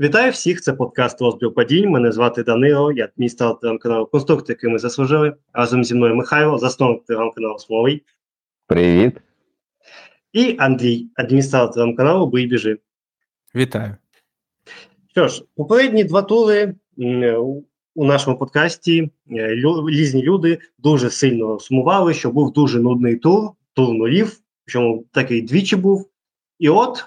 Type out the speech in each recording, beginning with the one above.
Вітаю всіх, це подкаст «Розбір подій». Мене звати Данило, я адміністратор телеграм-каналу «Конструктор», який ми заслужили. Разом зі мною Михайло, засновник телеграм-каналу «Смоловий». Привіт. І Андрій, адміністратор телеграм-каналу «Бий Біжи». Вітаю. Що ж, попередні два тури у нашому подкасті різні люди дуже сильно сумували, що був дуже нудний тур нулів, причому такий двічі був. І от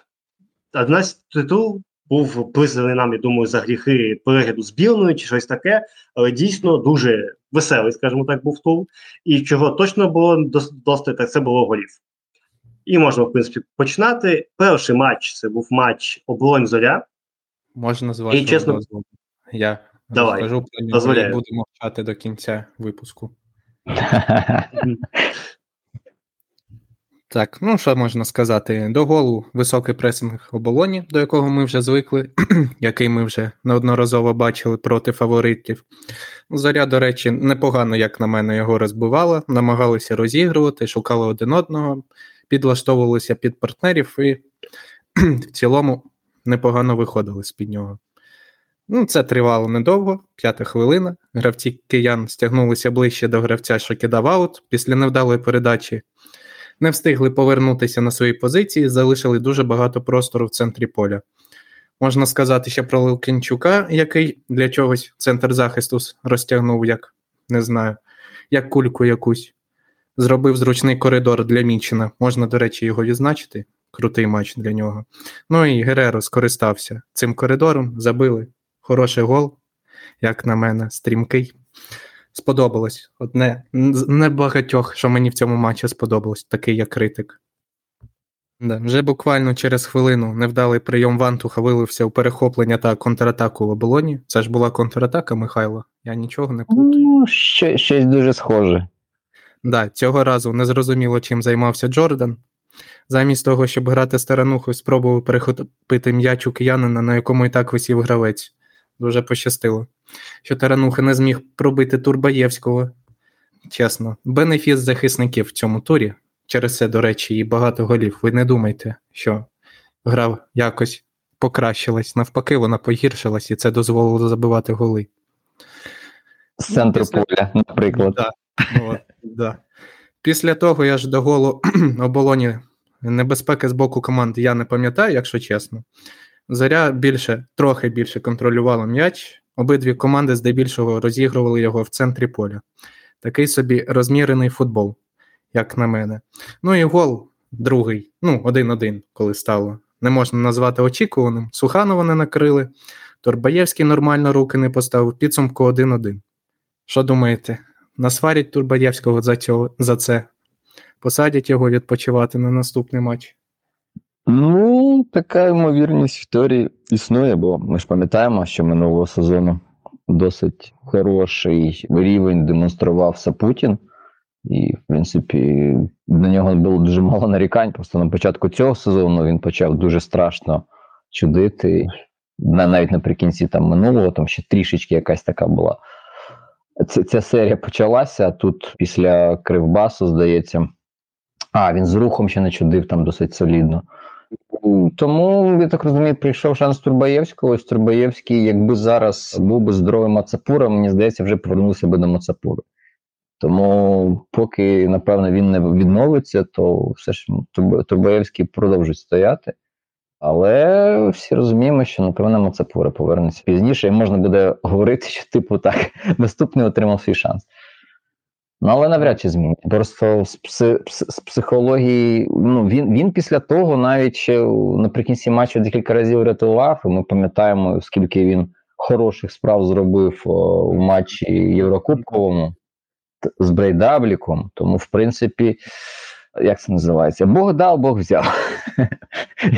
11-й тур був призваний нам, я думаю, за гріхи перегляду збірної чи щось таке, але дійсно дуже веселий, скажімо так, був тур. І чого точно було достатньо, так це було голів. І можна, в принципі, починати. Перший матч, це був матч Оболонь-Зоря. Можна з вашого дозволу? Я розкажу, дозволяю. Буду мовчати до кінця випуску. Так, ну що можна сказати? До голу високий пресинг Оболоні, до якого ми вже звикли, який ми вже неодноразово бачили проти фаворитів. Зоря, до речі, непогано, як на мене, його розбивала, намагалися розігрувати, шукали один одного, підлаштовувалися під партнерів і в цілому непогано виходили з-під нього. Ну, це тривало недовго, 5-та хвилина, гравці киян стягнулися ближче до гравця, що кидав аут, після невдалої передачі не встигли повернутися на свої позиції, залишили дуже багато простору в центрі поля. Можна сказати ще про Лукінчука, який для чогось центр захисту розтягнув, як, не знаю, як кульку якусь. Зробив зручний коридор для Мінчина. Можна, до речі, його відзначити. Крутий матч для нього. Ну і Гереро скористався цим коридором, забили. Хороший гол, як на мене, стрімкий. Сподобалось. Одне з небагатьох, що мені в цьому матчі сподобалось, такий я критик. Да. Вже буквально через хвилину невдалий прийом Вантуха вилився у перехоплення та контратаку в Оболоні. Це ж була контратака, Михайло? Я нічого не плутаю. Ну, щось дуже схоже. Да, цього разу незрозуміло, чим займався Джордан. Замість того, щоб грати з Таранухою, спробував перехопити м'яч у киянина, на якому і так висів гравець. Дуже пощастило, що Тарануха не зміг пробити Турбаєвського. Чесно, бенефіс захисників в цьому турі. Через це, до речі, і багато голів. Ви не думайте, що гра якось покращилась. Навпаки, вона погіршилась, і це дозволило забивати голи. З центру поля, наприклад. Да, от, да. Після того, я ж до голу Оболоні небезпеки з боку команд я не пам'ятаю, якщо чесно. Зоря трохи більше контролювала м'яч. Обидві команди здебільшого розігрували його в центрі поля. Такий собі розмірений футбол, як на мене. Ну і гол другий, 1-1, коли стало. Не можна назвати очікуваним. Суханова не накрили, Турбаєвський нормально руки не поставив, підсумку 1-1. Що думаєте, насварять Турбаєвського за це? Посадять його відпочивати на наступний матч? Ну, така ймовірність в теорії існує, бо ми ж пам'ятаємо, що минулого сезону досить хороший рівень демонстрував Сапутін. І, в принципі, до нього було дуже мало нарікань. Просто на початку цього сезону він почав дуже страшно чудити. Навіть наприкінці минулого, ще трішечки якась така була. Ця серія почалася, а тут після Кривбасу, здається, він з рухом ще не чудив досить солідно. Тому, я так розумію, прийшов шанс Турбаєвського. Ось Турбаєвський, якби зараз був би здоровий Мацапура, мені здається, вже повернувся би до Мацапура. Тому, поки, напевно, він не відновиться, то все ж Турбаєвський продовжить стояти. Але всі розуміємо, що, напевно, Мацапура повернеться пізніше, і можна буде говорити, що, наступний отримав свій шанс. Але навряд чи змінить. Просто з психології... Він після того навіть ще наприкінці матчу декілька разів рятував. І ми пам'ятаємо, скільки він хороших справ зробив в матчі Єврокубковому з Брейдабліком. Тому, в принципі, як це називається? Бог дав, Бог взяв.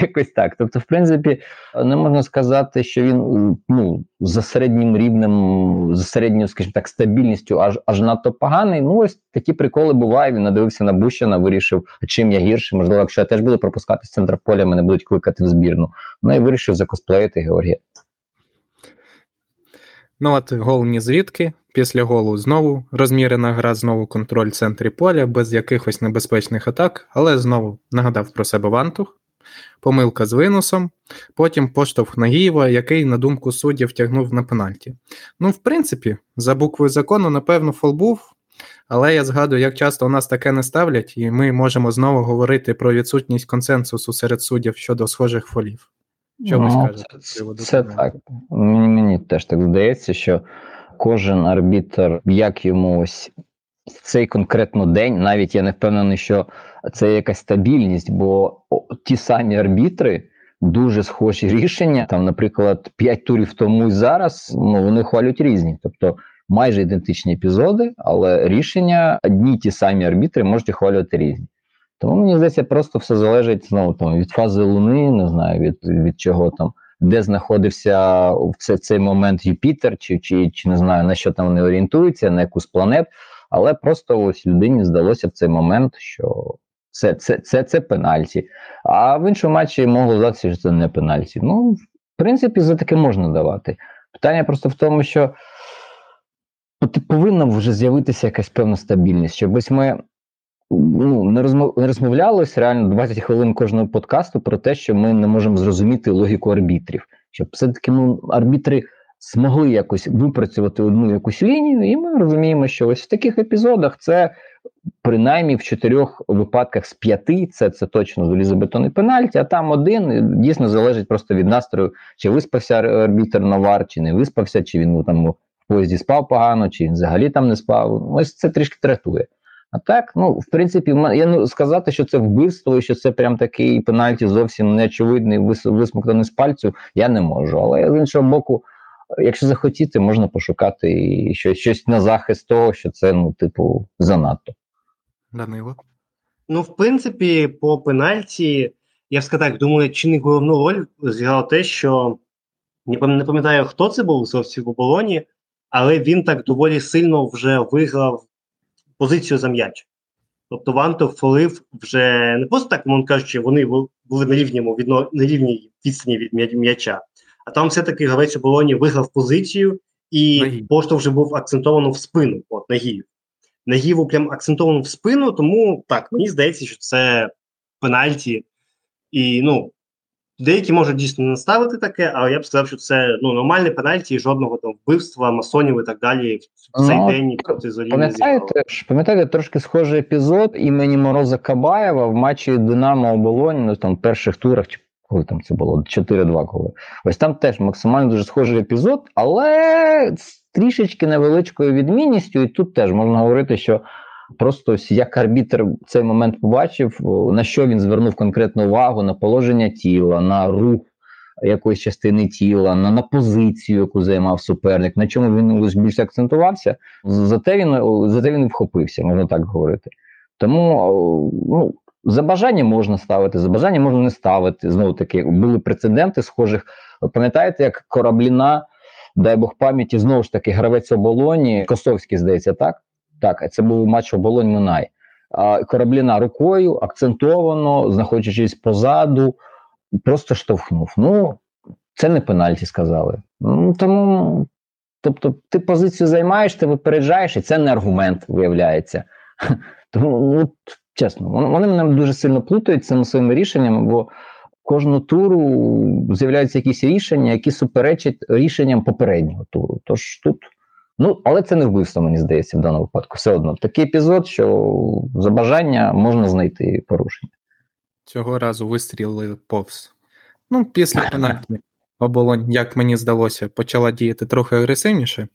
Якось так. Тобто, в принципі, не можна сказати, що він за середнім рівнем, за середньою, скажімо так, стабільністю аж надто поганий. Ось такі приколи бувають. Він надивився на Бущана, вирішив, чим я гірше. Можливо, якщо я теж буду пропускати з центра поля, мене будуть кликати в збірну. І вирішив закосплеїти Георгія. От гол ні звідки. Після голу знову розмірена гра, знову контроль в центрі поля, без якихось небезпечних атак, але знову нагадав про себе Вантух, Помилка з виносом, потім поштовх Нагієва, який, на думку суддів, тягнув на пенальті. Ну, в принципі, за буквою закону, напевно, фол був, але я згадую, як часто у нас таке не ставлять, і ми можемо знову говорити про відсутність консенсусу серед суддів щодо схожих фолів. Що ви скажете? Це так. Мені теж так здається, що кожен арбітр, як йому ось в цей конкретно день, навіть я не впевнений, що це якась стабільність, бо ті самі арбітри дуже схожі рішення, там, наприклад, 5 турів тому і зараз, ну, вони хвалять різні, тобто майже ідентичні епізоди, але рішення одні ті самі арбітри можуть хвалювати різні. Тому, мені здається, просто все залежить, знову, там, від фази Луни, не знаю, від чого там, де знаходився в цей момент Юпітер, чи не знаю, на що там вони орієнтуються, на якусь планету. Але просто ось людині здалося в цей момент, що це пенальті. А в іншому матчі могло здатися, що це не пенальті. Ну, в принципі, за таке можна давати. Питання просто в тому, що повинна вже з'явитися якась певна стабільність. Щоб ось ми не розмовлялися реально 20 хвилин кожного подкасту про те, що ми не можемо зрозуміти логіку арбітрів. Щоб все-таки арбітри змогли якось випрацювати одну якусь лінію, і ми розуміємо, що ось в таких епізодах це принаймні в 4 випадках з 5, це точно залізобетонний пенальті, а там один дійсно залежить просто від настрою, чи виспався арбітр на вар, чи не виспався, чи він там в поїзді спав погано, чи він взагалі там не спав. Ось це трішки тратує. А так, ну, в принципі, я сказати, що це вбивство, і що це прям такий пенальті зовсім неочевидний, висмоктаний з пальцю, я не можу. Але з іншого боку, якщо захотіти, можна пошукати і щось на захист того, що це, занадто. Данило? Ну, в принципі, по пенальті, я так думаю, чи не головну роль зіграло те, що, не пам'ятаю, хто це був зовсім в оболоні, але він так доволі сильно вже виграв позицію за м'яч. Тобто Вантов фолив вже не просто так, мовно кажучи, вони були на рівній відстані від м'яча, а там все-таки гравець оболоні виграв позицію, і поштовх вже був акцентовано в спину, Нагіїв. Нагіїву прям акцентовано в спину, тому так, мені здається, що це пенальті. І, деякі можуть дійсно не наставити таке, але я б сказав, що це нормальне пенальті, і жодного там вбивства, масонів і так далі в цей день проти Зорі не зіграло. Пам'ятаєте, трошки схожий епізод імені Мороза Кабаєва в матчі Динамо-Оболонь, там в перших турах, коли там це було, 4-2 коли. Ось там теж максимально дуже схожий епізод, але з трішечки невеличкою відмінністю, і тут теж можна говорити, що просто як арбітр цей момент побачив, на що він звернув конкретну увагу, на положення тіла, на рух якоїсь частини тіла, на позицію, яку займав суперник, на чому він більше акцентувався, зате він вхопився, можна так говорити. Тому, за бажання можна ставити, за бажання можна не ставити. Знову таки, були прецеденти схожих. Пам'ятаєте, як Корабліна, дай Бог пам'яті, знову ж таки, гравець оболоні, Косовський, здається, так? Так, це був матч Оболонь-Минай. Корабліна рукою, акцентовано, знаходячись позаду, просто штовхнув. Це не пенальті, сказали. Тому, тобто, ти позицію займаєш, ти випереджаєш, і це не аргумент, виявляється. Тому, чесно, вони мене дуже сильно плутають цими своїми рішеннями, бо кожного туру з'являються якісь рішення, які суперечать рішенням попереднього туру. Тож тут... але це не вбивство, мені здається, в даному випадку. Все одно, такий епізод, що за бажання можна знайти порушення. Цього разу вистрілили повз. Після пенальті Оболонь, як мені здалося, почала діяти трохи агресивніше.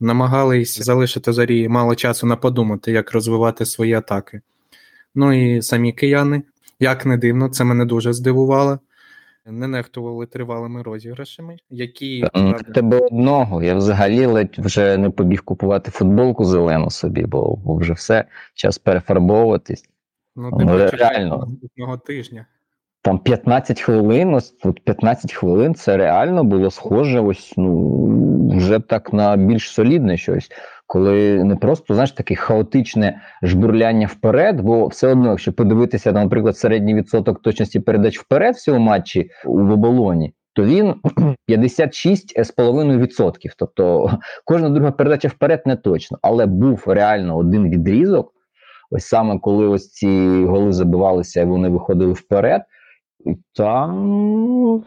Намагались залишити Зорі мало часу на подумати, як розвивати свої атаки. І самі кияни, як не дивно, це мене дуже здивувало. Не нехтували тривалими розіграшами, які... Тебе одного, я взагалі ледь вже не побіг купувати футболку зелену собі, бо вже все, час перефарбовуватись. Реально. Одного тижня. Там 15 хвилин, ось тут 15 хвилин, це реально було схоже ось, вже так на більш солідне щось. Коли не просто, таке хаотичне жбурляння вперед, бо все одно, якщо подивитися, наприклад, середній відсоток точності передач вперед всього матчі в оболоні, то він 56,5%. Тобто кожна друга передача вперед не точно, але був реально один відрізок, ось саме коли ці голи забивалися і вони виходили вперед, Там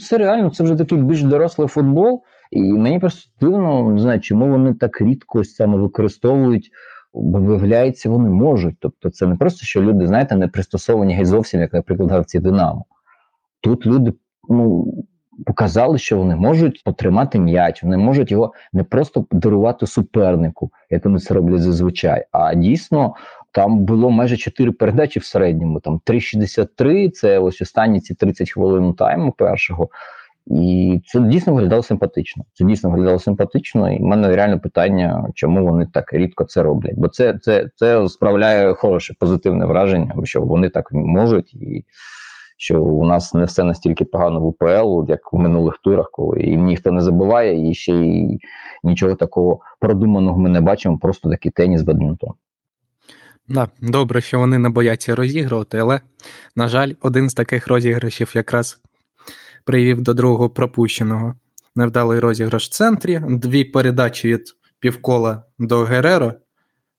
це реально, це вже такий більш дорослий футбол. І мені просто дивно, не знаю, чому вони так рідко ось саме використовують, бо виявляється, вони можуть. Тобто це не просто, що люди, знаєте, не пристосовані геть зовсім, як, наприклад, гравці Динамо. Тут люди, ну, показали, що вони можуть потримати м'яч, вони можуть його не просто дарувати супернику, як вони це роблять зазвичай, а дійсно там було майже 4 передачі в середньому, там 3,63, це ось останні ці 30 хвилин тайму першого, і це дійсно виглядало симпатично. Це дійсно виглядало симпатично, і в мене реально питання, чому вони так рідко це роблять, бо це справляє хороше, позитивне враження, що вони так можуть, і що у нас не все настільки погано в УПЛ, як в минулих турах, коли і ніхто не забуває, і ще й нічого такого продуманого ми не бачимо, просто такий теніс, бадмінтон. Да, добре, що вони не бояться розігрувати, але, на жаль, один з таких розіграшів якраз привів до другого пропущеного. Невдалий розіграш в центрі, 2 передачі від півкола до Гереро.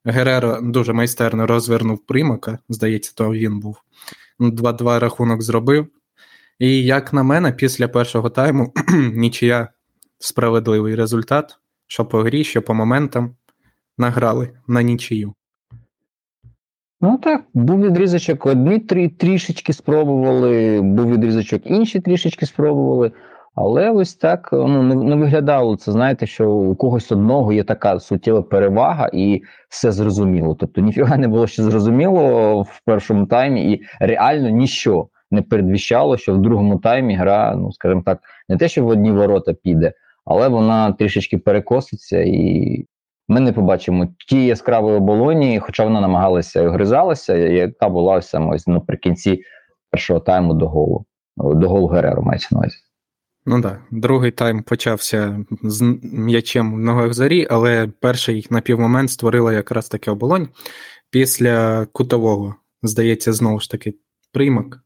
Гереро дуже майстерно розвернув Примака, здається, то він був. 2-2 рахунок зробив. І, як на мене, після першого тайму нічия справедливий результат, що по грі, що по моментам награли на нічию. Ну так, був відрізочок, одні трішечки спробували, був відрізочок, інші трішечки спробували, але ось так, ну, не виглядало це, знаєте, що у когось одного є така суттєва перевага і все зрозуміло. Тобто ніфіга не було ще зрозуміло в першому таймі і реально ніщо не передвіщало, що в другому таймі гра, ну скажімо так, не те, що в одні ворота піде, але вона трішечки перекоситься і... Ми не побачимо ті яскравої Оболоні, хоча вона намагалася і гризалася, яка була саме наприкінці першого тайму до голу. До голу Гереро мається на увазі. Ну так, другий тайм почався з м'ячем в ногах Зорі, але перший на півмомент створила якраз таки Оболонь. Після кутового, здається, знову ж таки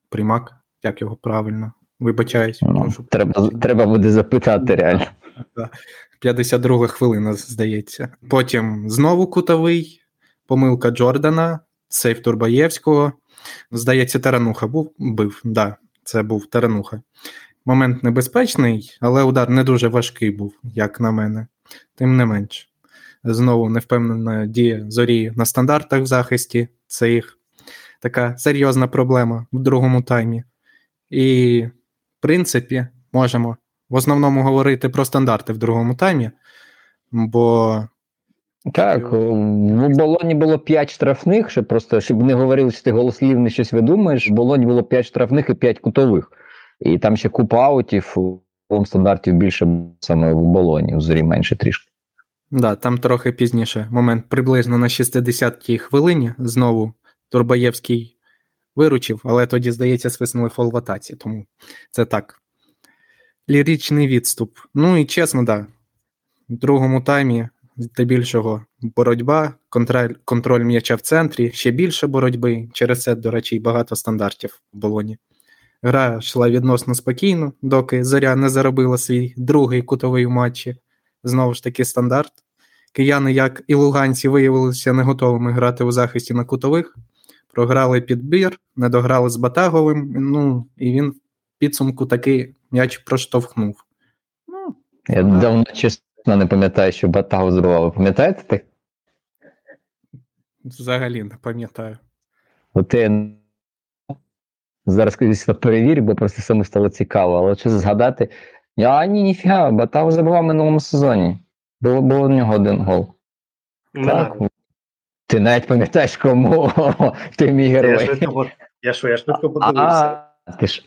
Примак, як його правильно, вибачаюсь. Ну, треба буде запитати реально. 52 хвилина, здається. Потім знову кутовий, помилка Джордана, сейф Турбаєвського. Здається, Тарануха бив. Да, це був Тарануха. Момент небезпечний, але удар не дуже важкий був, як на мене. Тим не менш. Знову невпевнена дія Зорі на стандартах в захисті. Це їх така серйозна проблема в другому таймі. І, в принципі, можемо в основному говорити про стандарти в другому таймі, бо... Так, в Оболоні було 5 штрафних, щоб просто, щоб не говорили, що ти голослівно щось видумаєш, в Оболоні було 5 штрафних і 5 кутових. І там ще купа аутів, стандартів більше саме в Оболоні, у Зорі менше трішки. Так, да, там трохи пізніше момент, приблизно на 60-й хвилині, знову Турбаєвський виручив, але тоді, здається, свиснули фол в атаці, тому це так. Ліричний відступ. Ну і чесно, так. Да, в другому таймі здебільшого боротьба, контроль м'яча в центрі, ще більше боротьби. Через це, до речі, багато стандартів в Болоні. Гра йшла відносно спокійно, доки Зоря не заробила свій другий кутовий у матчі. Знову ж таки стандарт. Кияни, як і луганці, виявилися не готовими грати у захисті на кутових. Програли підбір, не дограли з Батаговим, ну і він в підсумку таки... м'яч проштовхнув. Ну, я давно, чесно, не пам'ятаю, що Батагов зривав. Пам'ятаєте ти? Взагалі не пам'ятаю. От я зараз перевірю, бо просто саме стало цікаво. Але що згадати? А ні, ніфіга, Батагов забивав в минулому сезоні. Було у нього один гол. Так. Ти навіть пам'ятаєш, кому ти мій герой. Я швидко подивився. Ти ж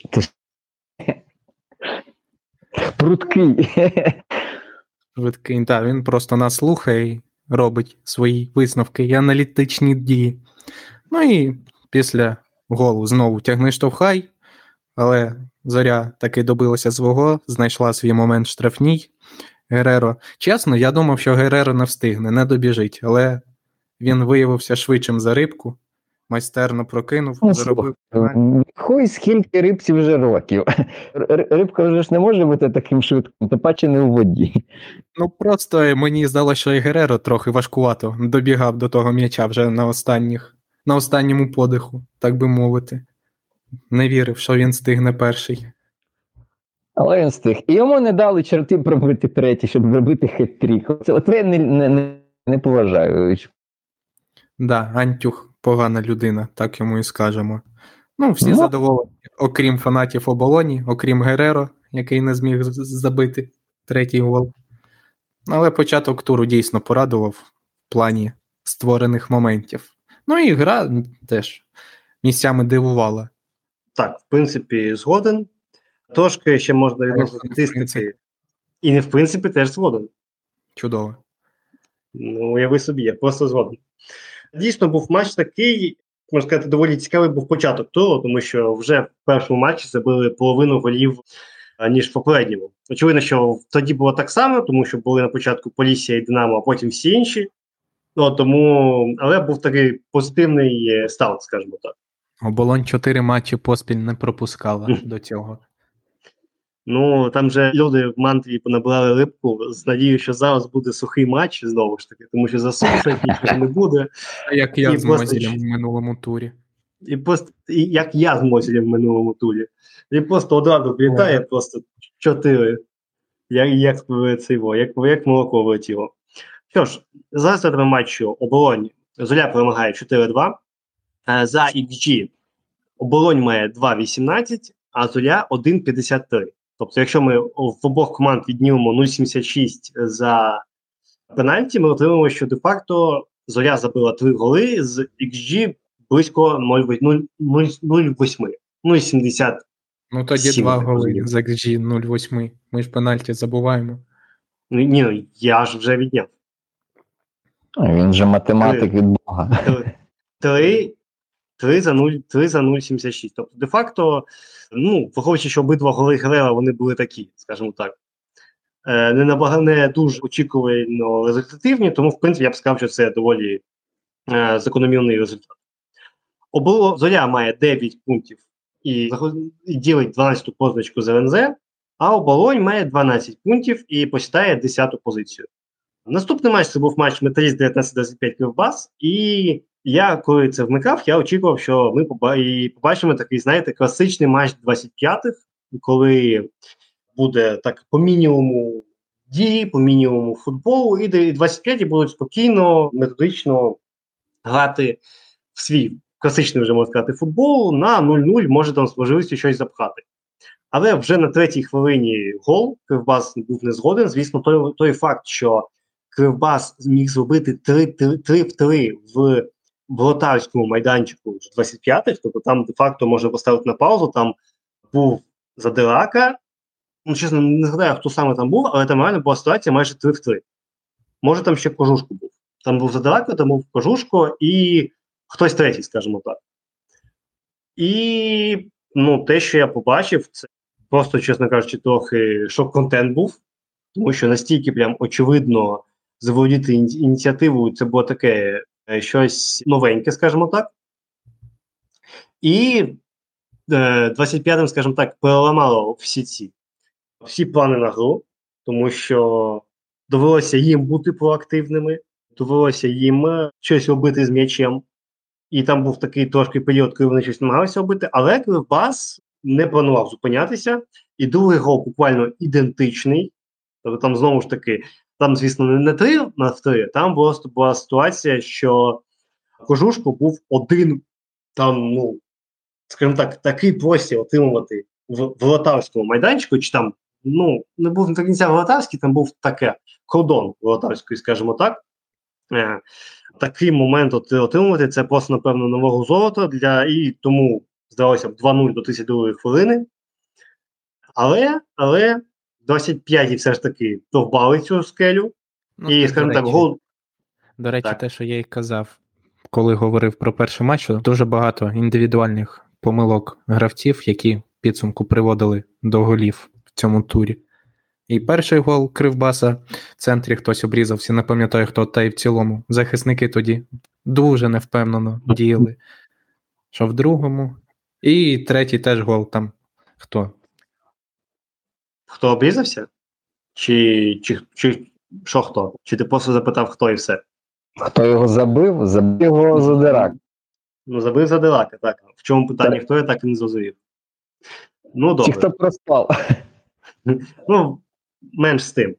Прудкий, так, він просто нас слухає і робить свої висновки і аналітичні дії. Ну і після голу знову тягни штовхай, але Зоря таки добилася свого, знайшла свій момент в штрафній. Гереро, чесно, я думав, що Гереро не встигне, не добіжить, але він виявився швидшим за рибку. Майстерно прокинув, заробив. Хой скільки рибці вже років. Рибка вже ж не може бути таким швидким, то паче не у воді. Ну просто мені здалося, що і Гереро трохи важкувато добігав до того м'яча вже на останньому подиху, так би мовити. не вірив, що він стигне перший. Але він стиг. І йому не дали черти пробити третій, щоб зробити хет-трік. От я не поважаю. Так, да, Антюх погана людина, так йому і скажемо. Ну, всі задоволені, окрім фанатів Оболоні, окрім Гереро, який не зміг забити третій гол. Але початок туру дійсно порадував в плані створених моментів. Ну і гра теж місцями дивувала. Так, в принципі, згоден. Трошки ще можна відносно статистики. І не в принципі теж згоден. Чудово. Ну, уяви собі, я просто згоден. Дійсно, був матч такий, можна сказати, доволі цікавий був початок туру, тому що вже в першому матчі забили половину голів, ніж в попередньому. Очевидно, що тоді було так само, тому що були на початку Полісся і Динамо, а потім всі інші. Ну, тому, але був такий позитивний старт, скажімо так. Оболонь 4 матчі поспіль не пропускала до цього. Ну, там же люди в мантрі понабирали рибку. Надію, що зараз буде сухий матч, знову ж таки, тому що засушить, нічого не буде. Як я з Мозілем в минулому турі. І просто одразу влітає, просто 4. Як молоко влетіло. Що ж, зараз на матчу Оболонь. Зоря перемагає 4-2. За XG Оболонь має 2.18, а Зоря 1.53. Тобто, якщо ми в обох команд віднімемо 0.76 за пенальті, ми отримаємо, що де-факто Зоря забила 3 голи з XG близько 0.8. 0.70. Ну, тоді 2 голи з XG 0.8. Ми ж пенальті забуваємо. Ні, я ж вже відняв. Він же математик від Бога. 3 за 0,76. Тобто, де-факто, ну, виходячи, що обидва голи Гереро, вони були такі, скажімо так. Не дуже очікувано результативні, тому, в принципі, я б сказав, що це доволі закономірний результат. Зоря має 9 пунктів і ділить 12-ту позначку з РНЗ, а Оболонь має 12 пунктів і посідає 10-ту позицію. Наступний матч, це був матч Металіст 19-25 Кривбас, і я, коли це вмикав, я очікував, що ми побачимо такий, знаєте, класичний матч 25-х, коли буде так по мінімуму дії, по мінімуму футболу, і 25-ті будуть спокійно, методично грати в свій класичний, вже можна сказати, футбол на 0-0, може там з можливістю щось запхати. Але вже на 3-й хвилині гол, Кривбас був не згоден, звісно, той факт, що Кривбас міг зробити 3-3 в Болотарському майданчику 25-х, тобто там де-факто можна поставити на паузу, там був Задерака, ну, чесно, не згадаю, хто саме там був, але там реально була ситуація майже 3-3. Може, там ще Кожушко був. Там був Задерака, там був Кожушко і хтось третій, скажімо так. І, ну, те, що я побачив, це просто, чесно кажучи, трохи шок-контент був, тому що настільки прям очевидно заволодіти ініціативою, це було таке щось новеньке, скажімо так. І 25-м, скажімо так, переламало всі плани на гру, тому що довелося їм бути проактивними, довелося їм щось робити з м'ячем. І там був такий трошки період, коли вони щось намагалися робити, але Кривбас не планував зупинятися. І другий гол буквально ідентичний. Тобто там знову ж таки, там, звісно, не 3-3, там просто була ситуація, що Кожушко був один, там, ну, скажімо так, такий простір отримувати в Волотарському майданчику, чи там, ну, не був до кінця Волотарський, там був таке кордон Волотарської, скажімо так. Такий момент отримувати, це просто, напевно, нового золота, і тому, здавалося б, 2-0 до 32-ї хвилини. Але 25-ті все ж таки довбали цю скелю. Ну, і, скажімо так, гол... До речі, так. Те, що я і казав, коли говорив про перший матч, дуже багато індивідуальних помилок гравців, які в підсумку приводили до голів в цьому турі. І перший гол Кривбаса в центрі хтось обрізався, не пам'ятаю хто, та й в цілому. Захисники тоді дуже невпевнено діяли, що в другому. І третій теж гол там хто? Хто обрізався? Чи що хто? Чи ти просто запитав, хто і все? Хто його забив? Забив його Задерак. Ну, забив Задерака, так. В чому питання, хто, я так і не зрозумів. Ну, добре. Чи хто проспав? Ну, менш з тим.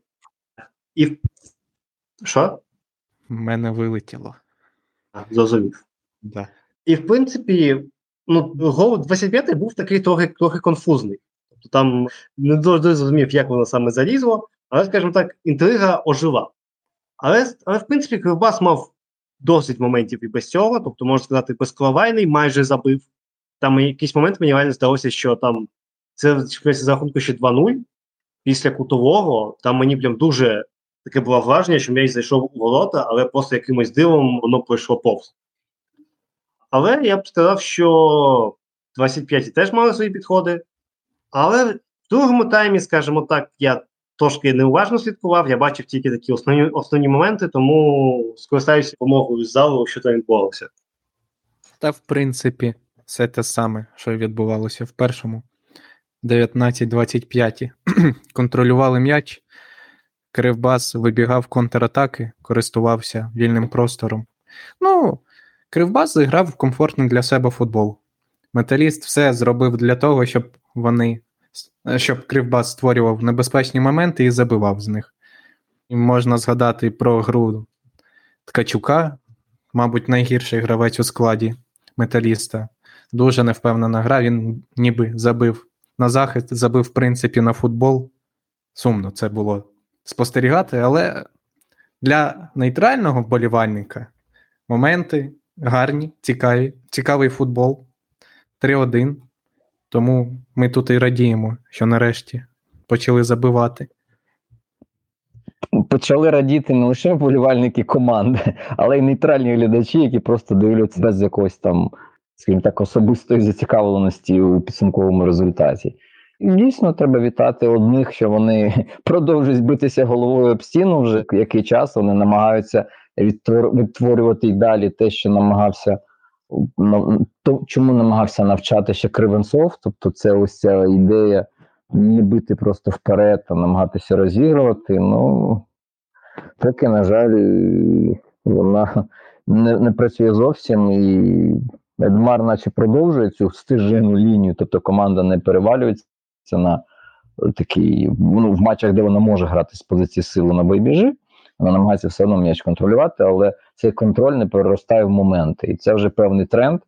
І... Що? Мене вилетіло. Зрозумів. Да. І, в принципі, ну, гол 25-й був такий трохи конфузний. Тобто там не дуже зрозумів, як воно саме залізло, але, скажімо так, інтрига ожила. Але в принципі, Кривбас мав досить моментів і без цього, тобто, можна сказати, безкровайний майже забив. Там якийсь момент мені реально здалося, що там це за рахунку ще 2-0 після кутового, там мені прям дуже таке було враження, що м'яч зайшов у ворота, але просто якимось дивом воно пройшло повз. Але я б сказав, що 25-ті теж мали свої підходи, але в другому таймі, скажімо так, я трошки неуважно слідкував, я бачив тільки такі основні моменти, тому скористаюся допомогою з залу, що там відбувалося. Та, в принципі, все те саме, що відбувалося в першому. 19-25. Контролювали м'яч, Кривбас вибігав контратаки, користувався вільним простором. Ну, Кривбас зіграв комфортний для себе футбол. Металіст все зробив для того, щоб Кривбас створював небезпечні моменти і забивав з них. І можна згадати про гру Ткачука, мабуть, найгірший гравець у складі Металіста. Дуже невпевнена гра, він ніби забив на захист, забив, в принципі, на футбол. Сумно це було спостерігати, але для нейтрального вболівальника моменти гарні, цікаві, цікавий футбол. 3-1. Тому ми тут і радіємо, що нарешті почали забивати. Почали радіти не лише вболівальники команди, але й нейтральні глядачі, які просто дивляться без якоїсь там, скажімо так, особистої зацікавленості у підсумковому результаті. І дійсно треба вітати одних, що вони продовжують битися головою об стіну вже який час, вони намагаються відтворювати і далі те, що намагався чому намагався навчати ще Кривенцов, тобто це ось ця ідея не бити просто вперед, а намагатися розігрувати, ну, поки, на жаль, вона не працює зовсім, і Едмар наче продовжує цю стежину лінію, тобто команда не перевалюється на такий, ну, в матчах, де вона може грати з позиції сили на бий біжи, вона намагається все одно м'яч контролювати, але цей контроль не переростає в моменти. І це вже певний тренд.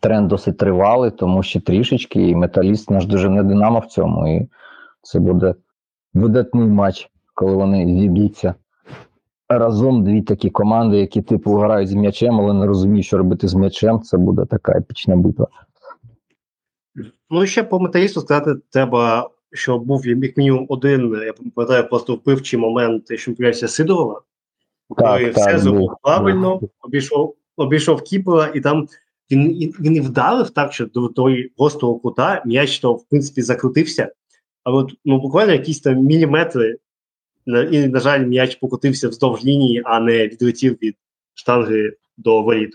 Тренд досить тривалий, тому ще трішечки, і Металіст наш дуже не Динамо в цьому. І це буде видатний матч, коли вони зіб'ються разом дві такі команди, які типу грають з м'ячем, але не розуміють, що робити з м'ячем. Це буде така епічна битва. Ну, ще по Металісту сказати треба, що був як мінімум один, я пам'ятаю, просто впливчий момент, що він появився Сидорова. Так, все зробив правильно, обійшов кіпера, і там він і вдарив так, що до того гострого кута м'яч, то в принципі, закрутився. А от, ну, буквально якісь там міліметри, і, на жаль, м'яч покотився вздовж лінії, а не відлетів від штанги до воріт.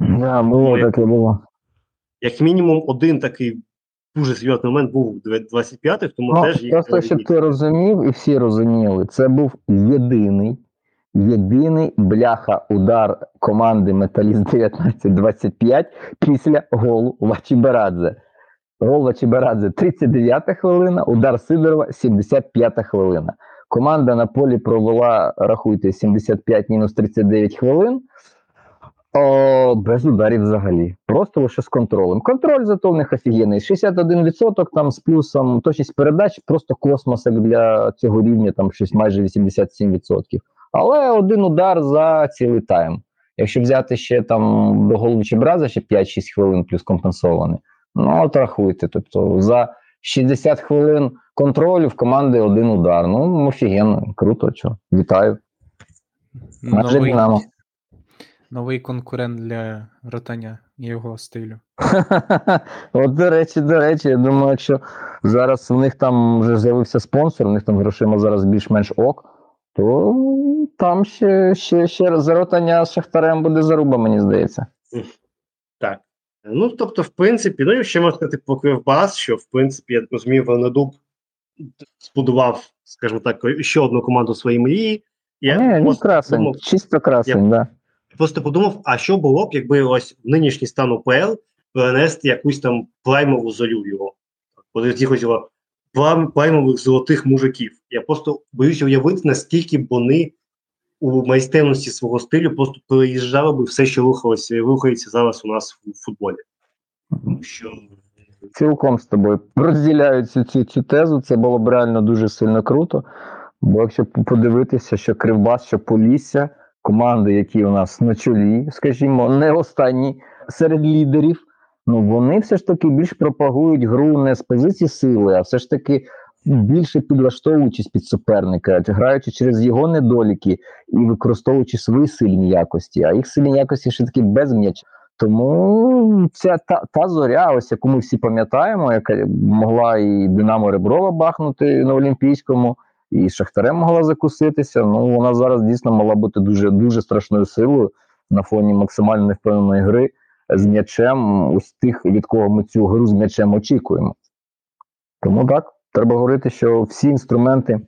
Да, було таке, було. Як мінімум, один такий дуже серйозний момент був у 25-х, тому теж... Просто, щоб ти розумів, і всі розуміли, це був єдиний бляха-удар команди «Металіст» 19-25 після голу Вачіберадзе. Гол Вачіберадзе 39-та хвилина, удар Сидорова 75-та хвилина. Команда на полі провела, рахуйте, 75-39 хвилин. Без ударів взагалі. Просто лише з контролем. Контроль зато в них офігенний. 61% там з плюсом, точність передач, просто космос для цього рівня, там щось майже 87%. Але один удар за цілий тайм. Якщо взяти ще там до голу Вачіберадзе, ще 5-6 хвилин плюс компенсований. Ну, от рахуйте, тобто за 60 хвилин контролю в команди один удар. Ну, офігенно, круто, чого. Вітаю. Майже Динамо. Новий конкурент для ротання і його стилю. От, до речі, я думаю, що зараз в них там вже з'явився спонсор, в них там грошима зараз більш-менш ок, то там ще заротання з Шахтарем буде заруба, мені здається. Так. Ну, тобто, в принципі, ну і ще можна сказати про Кривбас, що, в принципі, я розумію, Вернедуб збудував, скажімо так, ще одну команду своєї мрії. Чисто красень, так. Да. Просто подумав, а що було б, якби ось нинішній стан УПЛ перенести якусь там плаймову зорю його. Подивіться, хотіло плаймових золотих мужиків. Я просто боюся уявити, наскільки вони у майстерності свого стилю просто переїжджали би все, що рухається зараз у нас в футболі. Що... Цілком з тобою розділяю цю тезу, це було б реально дуже сильно круто, бо якщо подивитися, що Кривбас, що Полісся, команди, які у нас на чолі, скажімо, не останні серед лідерів, ну вони все ж таки більш пропагують гру не з позиції сили, а все ж таки більше підлаштовуючись під суперника, граючи через його недоліки і використовуючи свої сильні якості, а їх сильні якості ще таки без м'яча. Тому ця та зоря, ось яку ми всі пам'ятаємо, яка могла і Динамо Реброва бахнути на Олімпійському, і Шахтарем могла закуситися, ну вона зараз дійсно могла бути дуже страшною силою на фоні максимально невпевненої гри з м'ячем, ось тих, від кого ми цю гру з м'ячем очікуємо. Тому так, треба говорити, що всі інструменти,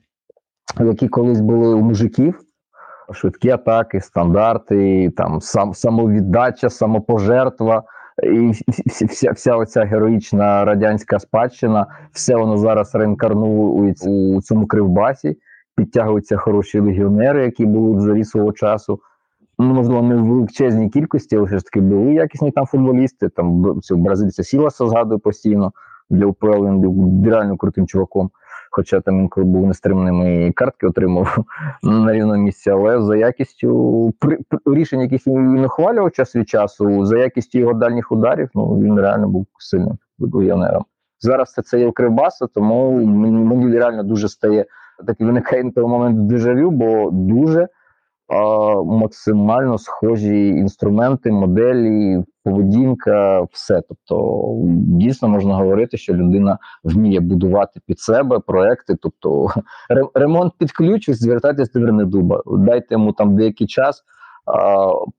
які колись були у мужиків, швидкі атаки, стандарти, там, самовіддача, самопожертва, і вся оця героїчна радянська спадщина, все воно зараз реінкарнується у цьому Кривбасі, підтягуються хороші легіонери, які були в зорі свого часу. Ну, можливо, не в величезній кількості, але все ж таки були якісні там футболісти, там бразильця Сіласа згадую постійно, для УПЛ він був реально крутим чуваком. Хоча там інколи був нестримним і картки отримав на рівному місці, але за якістю рішень, яких він ухвалював час від часу, за якістю його дальніх ударів, ну він реально був сильним легіонером. Зараз це є у Кривбаса, тому мені реально дуже стає такий виникає момент дежавю, бо дуже максимально схожі інструменти, моделі, поведінка, все. Тобто дійсно можна говорити, що людина вміє будувати під себе проекти, тобто ремонт під ключ, звертайтесь до Вернедуба, дайте йому там деякий час,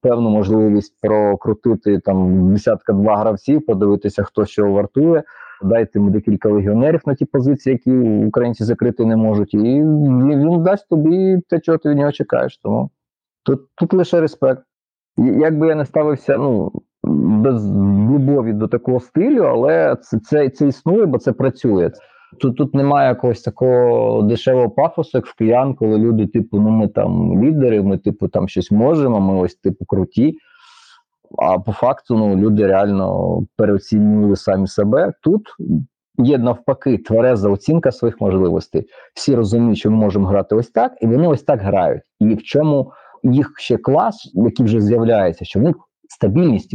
певну можливість прокрутити там десятка-два гравців, подивитися, хто що вартує, дайте йому декілька легіонерів на ті позиції, які українці закрити не можуть, і він дасть тобі те, чого ти від нього чекаєш. Тому тут лише респект. Як би я не ставився, ну, без любові до такого стилю, але це існує, бо це працює. Тут немає якогось такого дешевого пафосу, як в киян, коли люди, типу, ну ми там лідери, ми, типу, там щось можемо, ми ось, типу, круті. А по факту, ну, люди реально переоцінювали самі себе. Тут є, навпаки, твереза оцінка своїх можливостей. Всі розуміють, що ми можемо грати ось так, і вони ось так грають. І в чому їх ще клас, який вже з'являється, що в них стабільність,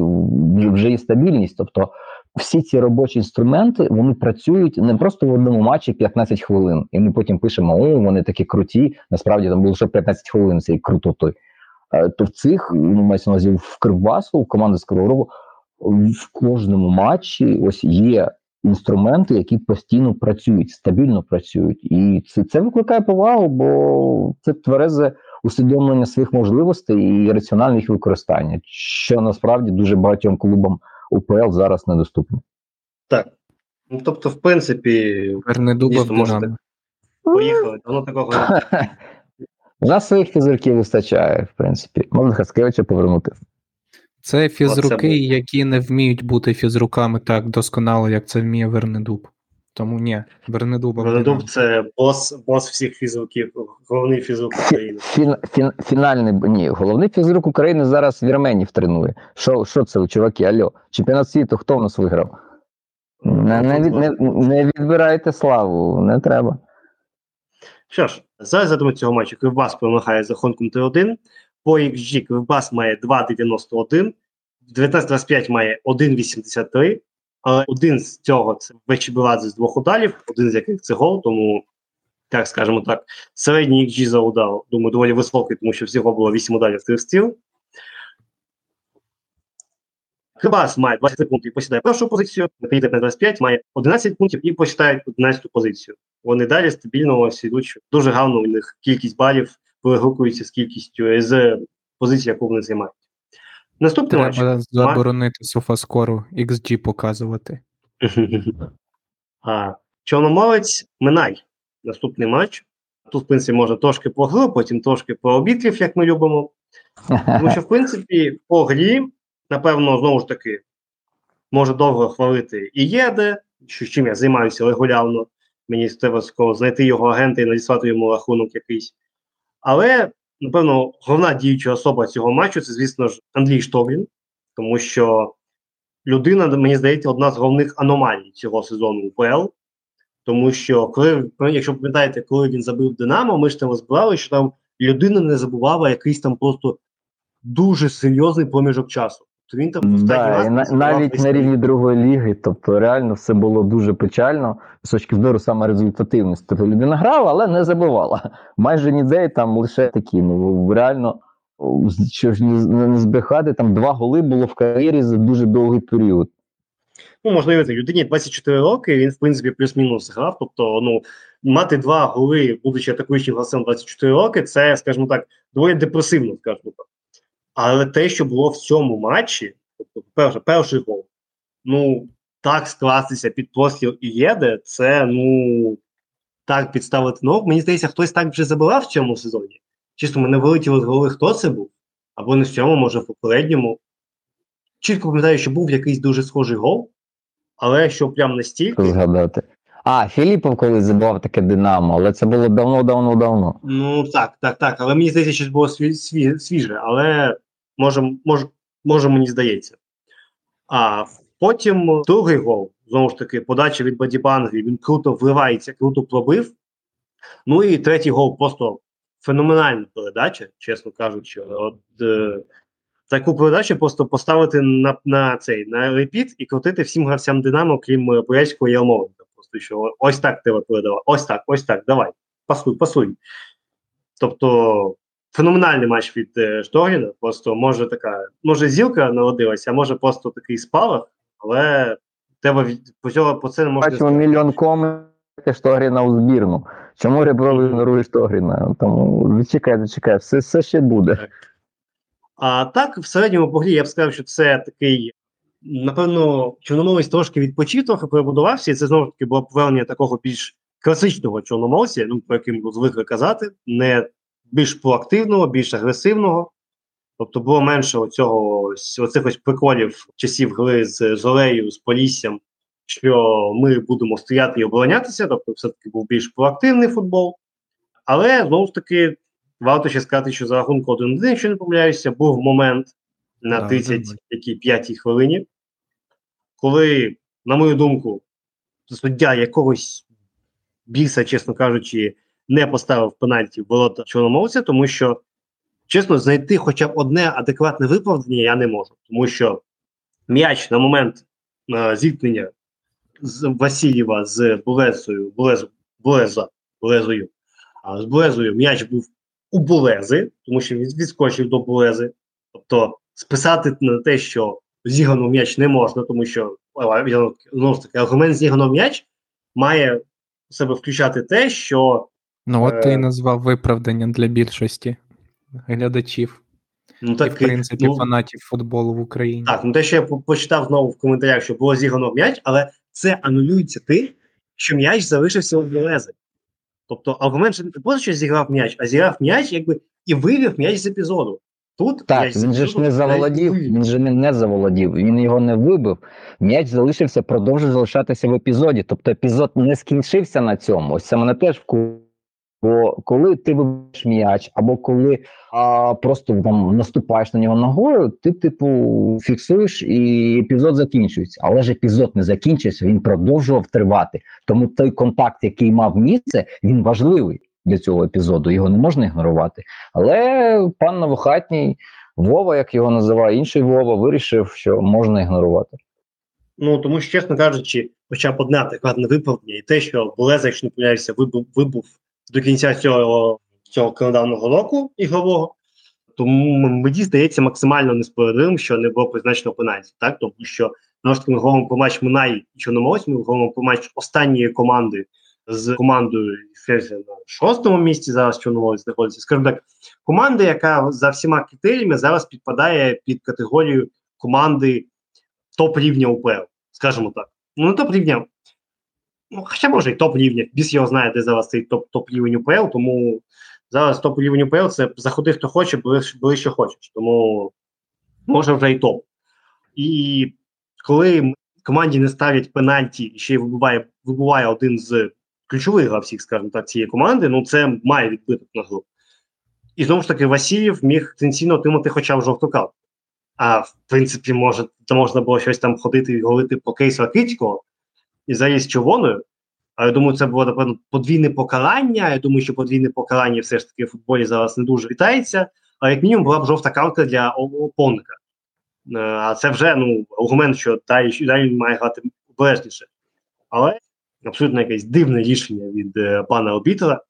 вже є стабільність. Тобто всі ці робочі інструменти, вони працюють не просто в одному матчі 15 хвилин. І ми потім пишемо, о, вони такі круті, насправді там було лише 15 хвилин цієї крутоти. То в цих, мається на увазі, в Кривбасу, в команду з Кривого Рогу, в кожному матчі ось є інструменти, які постійно працюють, стабільно працюють. І це викликає повагу, бо це тверезе усвідомлення своїх можливостей і раціональне їх використання, що насправді дуже багатьом клубам УПЛ зараз недоступно. Так. Ну, тобто, в принципі, Вернедуба можна поїхали. Воно такого не... У нас своїх фізруків вистачає, в принципі. Можна Хаскевича повернути. Це фізруки, які не вміють бути фізруками так досконало, як це вміє Вернедуб. Тому ні, Вернедуб це бос всіх фізруків, головний фізрук України. Головний фізрук України зараз вірменів тренує. Що це, чуваки, алло? Чемпіонат світу хто в нас виграв? Не відбирайте славу, не треба. Що ж, зараз задумати цього матчу Кривбас перемагає з рахунком 3-1, по XG Кривбас має 2.91, 19-25 має 1.83, але один з цього це Вачіберадзе з двох ударів, один з яких це гол, тому, так скажемо так, середній XG за удар, думаю, доволі високий, тому що всього було 8 ударів, 3 стіл. Кривбас має 23 пункти і посідає першу позицію, Металіст на 25 має 11 пунктів і посідає 11-ту позицію. Вони далі стабільно ось ідуть, дуже гарно у них кількість балів перегукується з кількістю з позиції, яку вони займають. Наступний матч. Треба заборонити Софаскору XG показувати. Чорноморець Минай. Наступний матч. Тут, в принципі, можна трошки про гру, потім трошки про обітрів, як ми любимо. Тому що, в принципі, по грі, напевно, знову ж таки, може довго хвалити і Єде, що чим я займаюся регулярно, мені треба знайти його агента і надіслати йому рахунок якийсь. Але, напевно, головна діюча особа цього матчу – це, звісно ж, Андрій Штоврін, тому що людина, мені здається, одна з головних аномалій цього сезону УПЛ, тому що, коли, якщо пам'ятаєте, коли він забив «Динамо», ми ж там розбирали, що там людина не забувала якийсь там просто дуже серйозний проміжок часу. То він там навіть на рівні другої ліги, тобто реально все було дуже печально з точки зору саме результативності. Тобто людина грала, але не забивала. Майже ніде, там лише такі, ну реально, що ж не збрехати, там 2 голи було в кар'єрі за дуже довгий період. Ну, можна уявити, людині 24 роки, він, в принципі, плюс-мінус грав, тобто, ну, мати 2 голи, будучи атакуючим гравцем 24 роки, це, скажімо так, доволі депресивно, скажімо так. Але те, що було в цьому матчі, тобто, перший гол, ну, так скластися під простір і Єде, це, ну, так підставити ног. Мені здається, хтось так вже забирав в цьому сезоні. Чисто мене вилетіло з голови, хто це був, або не в цьому, може, в попередньому. Чітко пам'ятаю, що був якийсь дуже схожий гол, але що прям настільки... Згадати. А, Філіпов колись забував таке «Динамо», але це було давно. Ну, так. Але мені здається, щось було свіже, але може мені здається. А потім другий гол, знову ж таки, подача від Бадібанги, він круто вливається, круто пробив. Ну і третій гол просто феноменальна передача, чесно кажучи. Таку передачу просто поставити на репіт і крутити всім гравцям «Динамо», крім Боярського і Ярмоленка. Просто що ось так треба передавати, ось так, давай, пасуй. Тобто феноменальний матч від Штогіна, просто може така, може зілка народилася, а може просто такий спалах, але треба по це не можна... Бачимо мільйон коментів Штогіна у збірну. Чому Ребров ігнорує Штогіна? Тому чекай, все ще буде. Так. А так, в середньому по грі я б сказав, що це такий, напевно, Чорноморець трошки відпочив, трохи перебудувався, і це, знову ж таки, було повернення такого більш класичного Чорноморця, ну, про яким звикли казати, не більш проактивного, більш агресивного, тобто було менше оцих приколів часів гри з Зорею, з Поліссям, що ми будемо стояти і оборонятися, тобто все-таки був більш проактивний футбол, але, знову ж таки, варто ще сказати, що за рахунку 1-1, якщо не помиляюся, був момент на 35-й хвилині, коли, на мою думку, суддя якогось біса, чесно кажучи, не поставив пенальті в ворота Чорноморця, тому що, чесно, знайти хоча б одне адекватне виправдання я не можу. Тому що м'яч на момент зіткнення Васильєва з Булезою, м'яч був у Булези, тому що він відскочив до Булези. Тобто списати на те, що зіграно м'яч не можна, тому що знову ж таки, аргумент зіграно м'яч має в себе включати те, що... Ну от ти назвав виправданням для більшості глядачів і, в принципі, фанатів футболу в Україні. Так, те, що я почитав знову в коментарях, що було зіграно м'яч, але це анулюється тим, що м'яч залишився у Булези. Тобто аргумент, що не просто що зіграв м'яч, а зіграв м'яч якби і вивів м'яч з епізоду. Тут так, він же не заволодів, він його не вибив. М'яч залишився, продовжив залишатися в епізоді. Тобто епізод не скінчився на цьому. Ось це мене теж вкурило. Бо коли ти вибиваєш м'яч, або коли просто там, наступаєш на нього ногою, ти, типу, фіксуєш і епізод закінчується. Але ж епізод не закінчився, він продовжував тривати. Тому той контакт, який мав місце, він важливий для цього епізоду, його не можна ігнорувати. Але пан Новохатній, Вова, як його називає, інший Вова, вирішив, що можна ігнорувати. Ну, тому що, чесно кажучи, хоча б одне адекватне виправдання, і те, що Болеза, якщо не помиляюся, вибув до кінця цього календарного року ігрового, тому мені здається максимально несправедливим, що не було призначено пенальті. Так? Тому що, знову ж таки, ми говоримо про матч Минай і Чорноморець, ми говоримо про матч останньої команди з командою на 6-му місці, зараз Чорноморець знаходиться. Скажімо так, команда, яка за всіма критеріями зараз підпадає під категорію команди топ-рівня УПЛ, скажімо так. Ну, не топ-рівня, хоча може і топ-рівня, біс його знає, де зараз цей топ-рівень УПЛ, тому Зараз топ рівень УПЛ – це заходи, хто хоче, бери, що хочеш. Тому може вже і топ. І коли команді не ставлять пенальті, і ще й вибуває один з ключових гравців, скажімо так, цієї команди, ну це має відбиток на гру. І знову ж таки, Васильєв міг тенційно отримати хоча б жовту картку. А в принципі, може, то можна було щось там ходити і говорити про кейс Ракицького і заїзд червоною. А я думаю, це було, напевно, подвійне покарання. Я думаю, що подвійне покарання все ж таки в футболі зараз не дуже вітається. А як мінімум була б жовта картка для опонника. А це вже, ну, аргумент, що далі він має грати обережніше. Але абсолютно якесь дивне рішення від пана арбітра.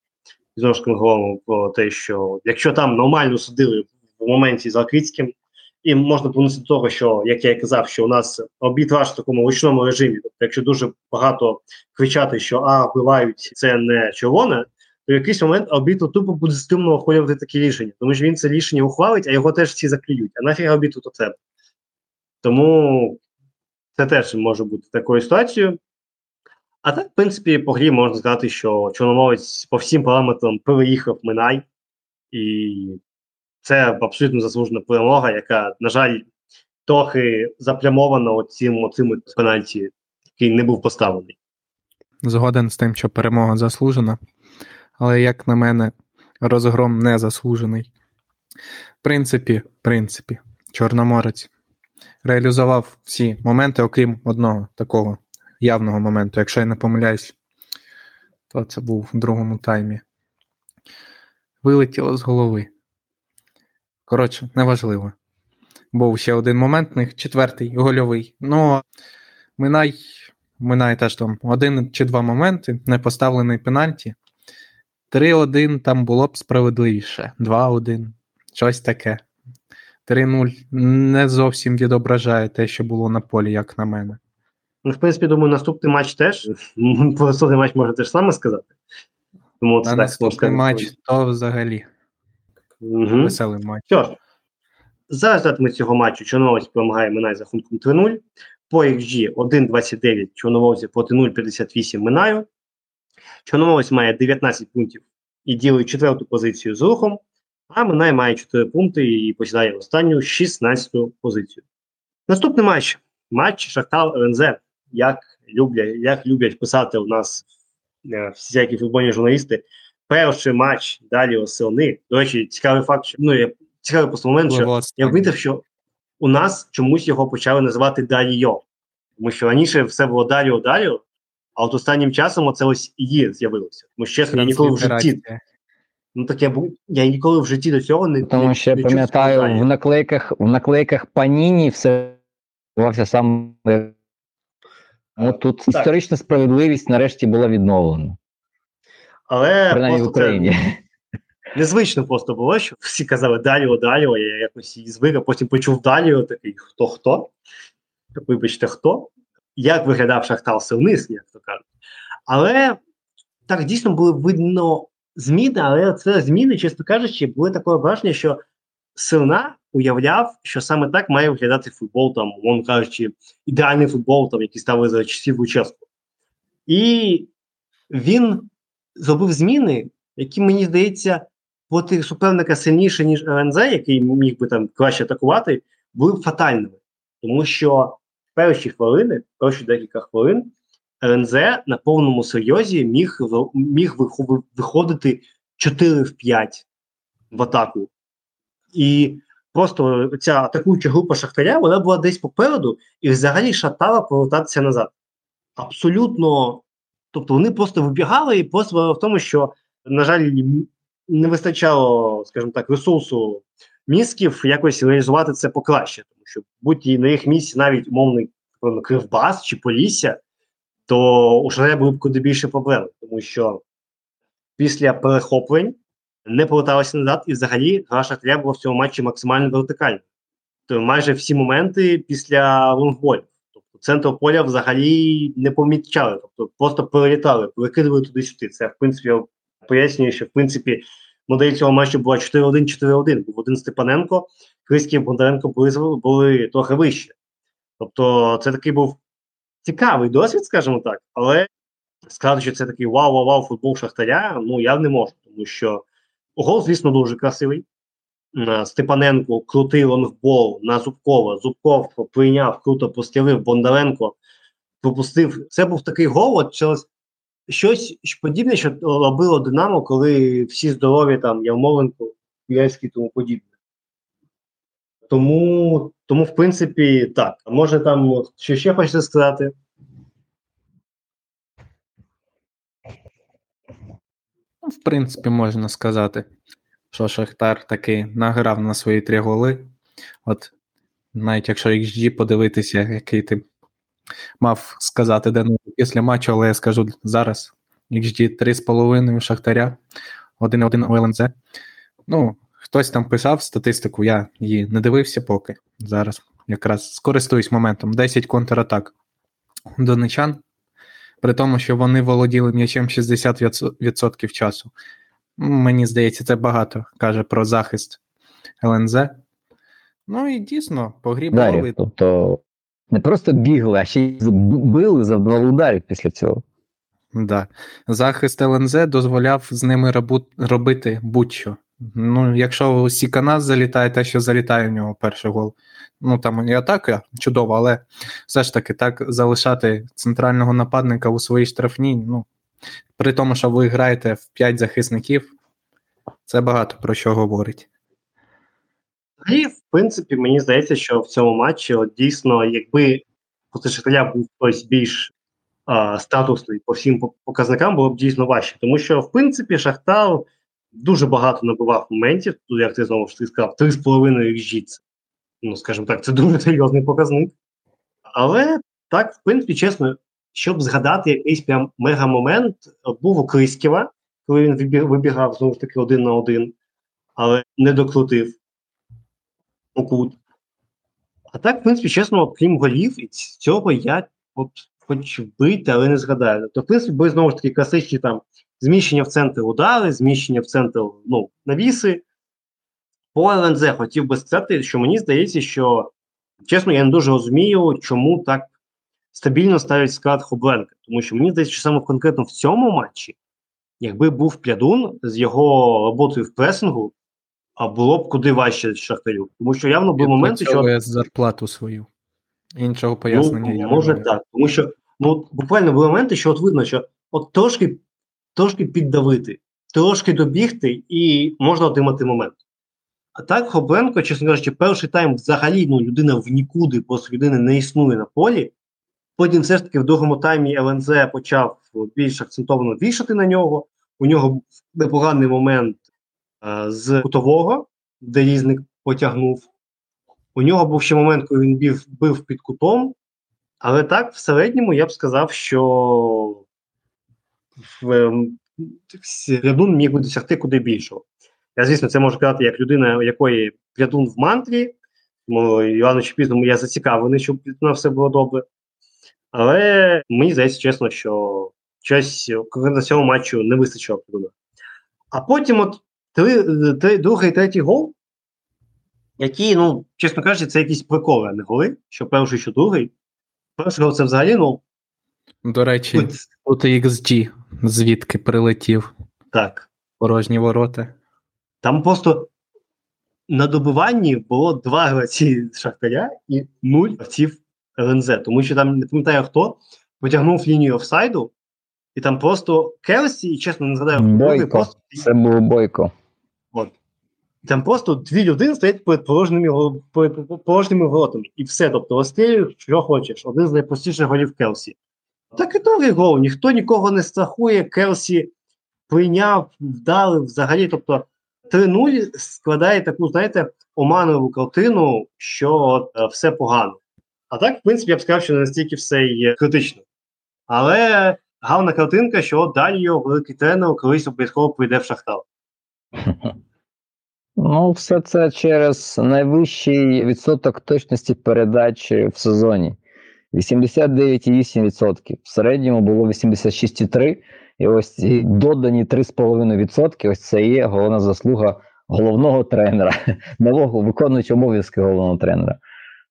Знову ж ми говоримо про те, що якщо там нормально судили в моменті з Ракицьким, і можна повернутися до того, що, як я і казав, що у нас арбітраж в такому ручному режимі, тобто якщо дуже багато кричати, що вбивають, це не червоне, то в якийсь момент арбітру тупо буде стимулом ухвалювати такі рішення. Тому що він це рішення ухвалить, а його теж всі заклюють. А нафіг арбітру то треба. Тому це теж може бути такою ситуацією. А так, в принципі, по грі можна сказати, що Чорноморець по всім параметрам переїхав Минай, і це абсолютно заслужена перемога, яка, на жаль, трохи заплямована оцим пенальті, який не був поставлений. Згоден з тим, що перемога заслужена, але, як на мене, розгром не заслужений. В принципі, Чорноморець реалізував всі моменти, окрім одного такого явного моменту. Якщо я не помиляюсь, то це був в другому таймі. Вилетіло з голови. Коротше, неважливо. Був ще один момент, них четвертий, гольовий. Ну, Минай теж там один чи два моменти, не поставлений пенальті. 3-1 там було б справедливіше. 2-1, щось таке. 3-0 не зовсім відображає те, що було на полі, як на мене. Ну, в принципі, думаю, наступний матч теж. Наступний матч можна теж саме сказати. Тому це наступний матч, то взагалі. Угу. Веселий матч. Що ж, за результатами цього матчу Чорноморець перемагає Минай за рахунком 3-0. По XG 1.29 Чорноморця проти 0.58 Минаю. Чорноморець має 19 пунктів і ділить четверту позицію з Рухом. А Минай має 4 пункти і посідає останню 16-ту позицію. Наступний матч. Матч Шахтар-ЛНЗ. Як люблять писати у нас всякі футбольні журналісти. Перший матч далі Осени. До речі, цікавий факт, що, цікавий просто момент, що я витав, що у нас чомусь його почали називати Далі-Йо. Тому що раніше все було Далі-О-Далі-О, а от останнім часом оце ось Ї з'явилося. Тому що, чесно, я ніколи в житті до цього не чув. Тому що, пам'ятаю, в наклейках Паніні все відбувався саме. Ну, тут так. Історична справедливість нарешті була відновлена. Але в Україні незвично просто було, що всі казали Даліо, я якось її звик, а потім почув Даліо, такий хто-хто, вибачте, хто, як виглядав Шахтар Силнис, як то кажуть. Але так дійсно були видно зміни, але це зміни, чесно кажучи, були такого враження, що Силна уявляв, що саме так має виглядати футбол, там, умовно кажучи, ідеальний футбол, там, який ставили за часів Луческу. І він зробив зміни, які, мені здається, проти суперника сильніше, ніж РНЗ, який міг би там краще атакувати, були б фатальними. Тому що перші декілька хвилин, РНЗ на повному серйозі міг виходити 4-5 в атаку. І просто ця атакуюча група Шахтаря, вона була десь попереду, і взагалі шатала повертатися назад. Абсолютно. Тобто вони просто вибігали, і просто в тому, що, на жаль, не вистачало, скажімо так, ресурсу місків якось реалізувати це покраще. Тому що будь-який на їх місці навіть умовний Кривбас чи Полісся, то у Шахтаря були б куди більше проблем. Тому що після перехоплень не поверталося назад, і взагалі гра Шахтаря була в цьому матчі максимально вертикальна. Тобто майже всі моменти після лонгболів. Центр поля взагалі не помічали, тобто просто перелітали, перекидували туди-сюди. Це, в принципі, я пояснюю, що, в принципі, модель цього матчу була 4-1-4-1. Був один Степаненко, Криський і Бондаренко були трохи вище. Тобто це такий був цікавий досвід, скажімо так, але сказати, що це такий вау-вау-вау футбол Шахтаря, ну, я не можу, тому що Гол, звісно, дуже красивий. Степаненко крутив лонгбол на Зубкова. Зубков прийняв, круто прострілив, Бондаренко пропустив. Це був такий гол, от через щось подібне, що робило Динамо, коли всі здорові, там, Ярмоленко, Куляйський, тому подібне. Тому, в принципі, так. А може там, що ще хочете сказати? В принципі, можна сказати, що Шахтар таки награв на свої 3 голи. От, навіть якщо XG подивитися, який ти мав сказати Данило після матчу, але я скажу зараз. XG 3,5 Шахтаря, 1,1 ОЛНЗ. Ну, хтось там писав статистику, я її не дивився поки. Зараз якраз скористуюсь моментом. 10 контратак донечан, при тому, що вони володіли м'ячем 60% часу. Мені здається, це багато каже про захист ЛНЗ. Ну і дійсно, по грі були. Тобто не просто бігли, а ще й били, завдавали ударів після цього. Да. Захист ЛНЗ дозволяв з ними робити будь-що. Ну, якщо Сікана залітає, те, що залітає в нього перший гол. Ну, там і атака чудова, але все ж таки так залишати центрального нападника у своїй штрафній, ну, при тому, що ви граєте в 5 захисників, це багато про що говорить. І, в принципі, мені здається, що в цьому матчі, от, дійсно, якби проти Шахтаря був хтось більш статусний по всім показникам, було б дійсно важче. Тому що, в принципі, Шахтар дуже багато набивав моментів, як ти знову ж ти сказав, 3,5 XG. Ну, скажімо так, це дуже серйозний показник. Але так, в принципі, чесно, щоб згадати якийсь прям мегамомент, був у Крисківа, коли він вибігав, знову ж таки, 1 на 1, але не докрутив у кут. А так, в принципі, чесно, крім голів, і цього я от хоч бити, але не згадаю. Тобто, в принципі, були, знову ж таки, класичні там зміщення в центр удари, зміщення в центр, ну, навіси. По ЛНЗ хотів би сказати, що мені здається, що, чесно, я не дуже розумію, чому так стабільно ставить склад Хубленка. Тому що мені здається, що саме конкретно в цьому матчі, якби був Глядун з його роботою в пресингу, а було б куди важче Шахтарю. Тому що явно були моменти, що... Я зарплату свою. Іншого пояснення. Ну, може так. Тому що, ну, буквально були моменти, що от видно, що от трошки піддавити, трошки добігти і можна отримати момент. А так Хобленко, чесно кажучи, перший тайм взагалі, ну, людина в нікуди, просто людини не існує на полі. Потім все ж таки в другому таймі ЛНЗ почав більш акцентовано вішати на нього. У нього непоганий момент з кутового, де Різник потягнув. У нього був ще момент, коли він бив під кутом. Але так, в середньому я б сказав, що Глядун міг би досягти куди більшого. Я, звісно, це можу казати як людина, у якої Глядун в мантрі. Рано чи пізно я зацікавлений, щоб на все було добре. Але мені здається, чесно, що щось на цьому матчу не вистачило. А потім от другий і третій гол, які, ну, чесно кажучи, це якісь приколи, а не голи, що перший, що другий. Перший гол це взагалі, ну... До речі, тут XG звідки прилетів. Так. Порожні ворота. Там просто на добиванні було 2 гравці Шахтаря і 0 гравців ЛНЗ. Тому що там, не пам'ятаю хто, потягнув лінію офсайду, і там просто Келсі, і чесно не згадаю, Бойко. Просто... Це був Бойко. От. Там просто 2 людини стоять перед порожніми воротами. І все, тобто розстрілюєш, що хочеш. Один з найпростіших голів Келсі. Так і другий гол. Ніхто нікого не страхує. Келсі прийняв, вдалив взагалі, тобто 3-0 складає таку, знаєте, оманову картину, що все погано. А так, в принципі, я б сказав, що не настільки все є критично. Але гарна картинка, що далі його великий тренер колись обов'язково прийде в Шахтар. Ну, все це через найвищий відсоток точності передач в сезоні. 89,8%. В середньому було 86,3%. І ось ці додані 3,5%, ось це є головна заслуга головного тренера, нового виконуючого обов'язки головного тренера.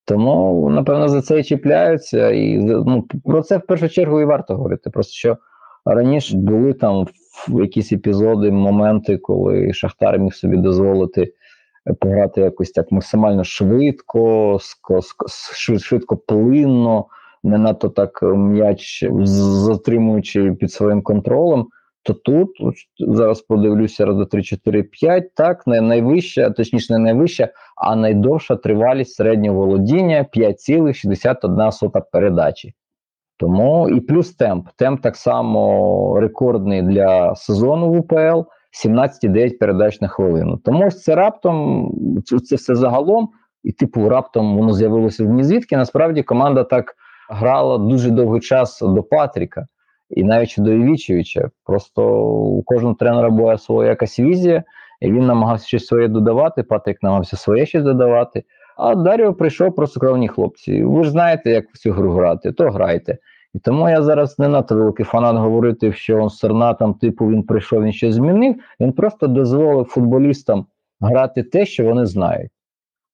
Тому, напевно, за це і чіпляються. І, ну, про це в першу чергу і варто говорити. Просто що раніше були там якісь епізоди, моменти, коли Шахтар міг собі дозволити пограти якось так максимально швидко, швидко плинно, не надто так м'яч затримуючи під своїм контролем, то тут, зараз подивлюся, 3-4-5, так, найвища, точніше не найвища, а найдовша тривалість середнього володіння 5,61 передачі. Тому і плюс темп. Темп так само рекордний для сезону в УПЛ, 17,9 передач на хвилину. Тому ось це раптом, це все загалом, і типу раптом воно з'явилося в нізвідки. Насправді команда так грала дуже довгий час до Патріка і навіть до Івічевича. Просто у кожного тренера була своя якась візія, і він намагався щось своє додавати, Патрік намагався своє щось додавати. А Даріо прийшов просто кровні хлопці. Ви ж знаєте, як в цю гру грати, то грайте. І тому я зараз не надто великий фанат говорити, що Серна там, типу, він прийшов, він щось змінив. Він просто дозволив футболістам грати те, що вони знають.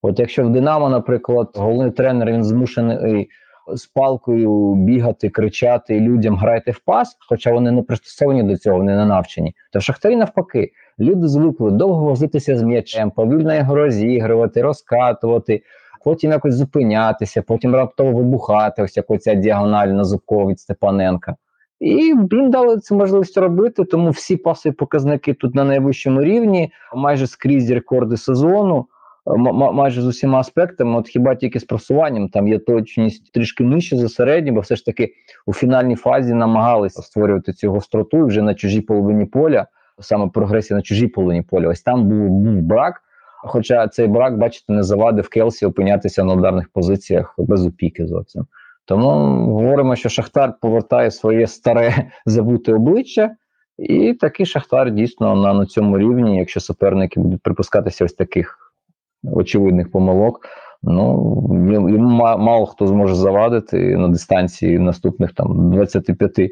От якщо в Динамо, наприклад, головний тренер, він змушений з палкою бігати, кричати людям «грайте в пас», хоча вони не пристосовані до цього, вони не навчені. Та в Шахтарі навпаки. Люди звикли довго возитися з м'ячем, повільно його розігрувати, розкатувати, потім якось зупинятися, потім раптово вибухати, ось як оця діагональна зубкова від Степаненка. І їм дали цю можливість робити, тому всі пасові показники тут на найвищому рівні, майже скрізь рекорди сезону, майже з усіма аспектами, от хіба тільки з просуванням, там є точність трішки нижче за середню, бо все ж таки у фінальній фазі намагалися створювати цю гостроту вже на чужій половині поля, саме прогресія на чужій половині поля. Ось там був брак, хоча цей брак, бачите, не завадив Келсі опинятися на ударних позиціях без опіки зовсім. Тому говоримо, що Шахтар повертає своє старе забуте обличчя, і такий Шахтар дійсно на цьому рівні, якщо суперники будуть припускатися ось таких очевидних помилок, йому мало хто зможе завадити на дистанції наступних там 25,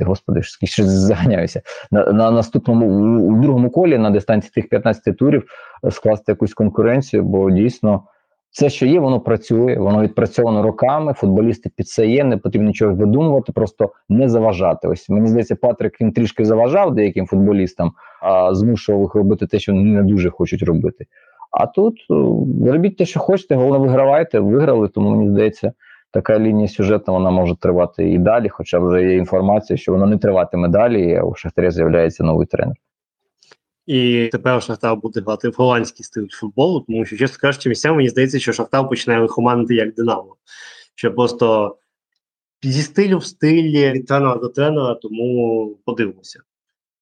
господи, щось заганяюся. На наступному, у другому колі, на дистанції тих 15 турів скласти якусь конкуренцію, бо дійсно це, що є, воно працює, воно відпрацьовано роками, футболісти під це є, не потрібно нічого видумувати, просто не заважати. Ось, мені здається, Патрик, він трішки заважав деяким футболістам, а змушував їх робити те, що вони не дуже хочуть робити. А тут робіть те, що хочете, головне вигравайте, виграли, тому мені здається, така лінія сюжетна, вона може тривати і далі, хоча вже є інформація, що вона не триватиме далі, а у Шахтарі з'являється новий тренер. І тепер Шахтар буде грати в голландський стиль футболу, тому що, чесно кажучи, місцями мені здається, що Шахтар починає лихоманити як Динамо. Що просто зі стилю в стилі, від тренера до тренера, тому подивимося.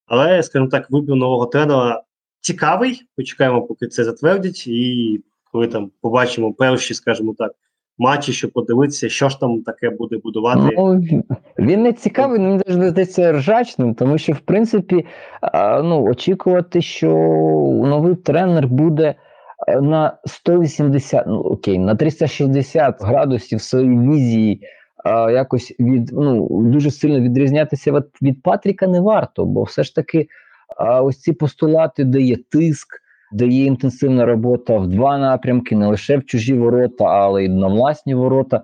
Але, скажімо так, вибір нового тренера цікавий, почекаємо, поки це затвердять, і коли там побачимо перші, скажімо так, матчі, щоб подивитися, що ж там таке буде будувати. Він не цікавий, він навіть здається ржачним, тому що, в принципі, очікувати, що новий тренер буде на 180, на 360 градусів своїй візії якось дуже сильно відрізнятися від Патріка не варто, бо все ж таки ось ці постулати, де є тиск, де є інтенсивна робота в два напрямки, не лише в чужі ворота, але й на власні ворота.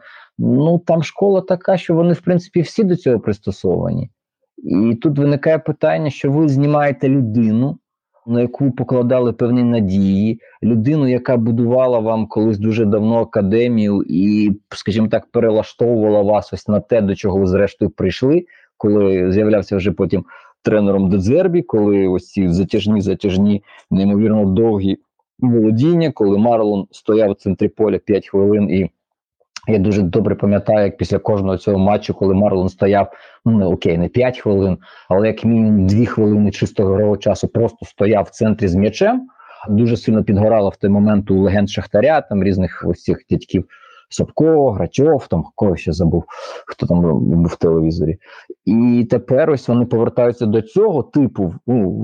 Там школа така, що вони, в принципі, всі до цього пристосовані. І тут виникає питання, що ви знімаєте людину, на яку покладали певні надії, людину, яка будувала вам колись дуже давно академію і, скажімо так, перелаштовувала вас ось на те, до чого ви зрештою прийшли, коли з'являвся вже потім тренером Дезербі, коли ось ці затяжні, неймовірно довгі володіння, коли Марлон стояв у центрі поля 5 хвилин, і я дуже добре пам'ятаю, як після кожного цього матчу, коли Марлон стояв, не 5 хвилин, але як мінімум 2 хвилини чистого ігрового часу просто стояв в центрі з м'ячем, дуже сильно підгорала в той момент у легенд Шахтаря, там різних ось цих дядьків, Собко, Грачов, там кого ще забув, хто там був в телевізорі. І тепер ось вони повертаються до цього типу,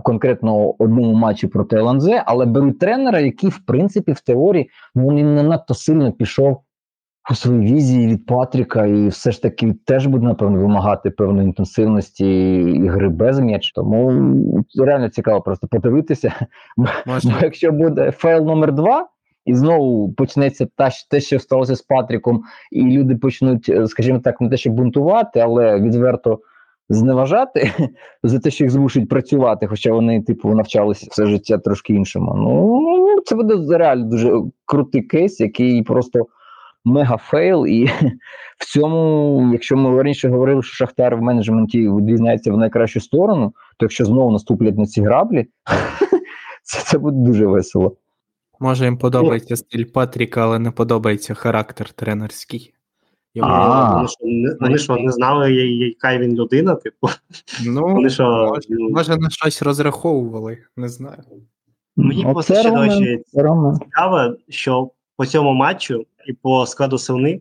конкретно одному матчі проти ЛНЗ, але беруть тренера, який, в принципі, в теорії, він не надто сильно пішов у свої візії від Патріка, і все ж таки теж буде, напевно, вимагати певної інтенсивності і гри без м'яч. Тому реально цікаво просто подивитися. Бо якщо буде фейл номер 2, і знову почнеться те, що сталося з Патріком, і люди почнуть, скажімо так, не те, що бунтувати, але відверто зневажати за те, що їх змушують працювати, хоча вони, типу, навчалися все життя трошки іншому. Ну, це буде реально дуже крутий кейс, який просто мега-фейл. І в цьому, якщо ми раніше говорили, що Шахтар в менеджменті відрізняється в найкращу сторону, то якщо знову наступлять на ці граблі, це буде дуже весело. Може, їм подобається стиль Патріка, але не подобається характер тренерський. Вони що, не знали, яка він людина, типу? Ну, може, на щось розраховували, не знаю. Мені просто ще, до речі, цікаво, що по цьому матчу і по складу Силни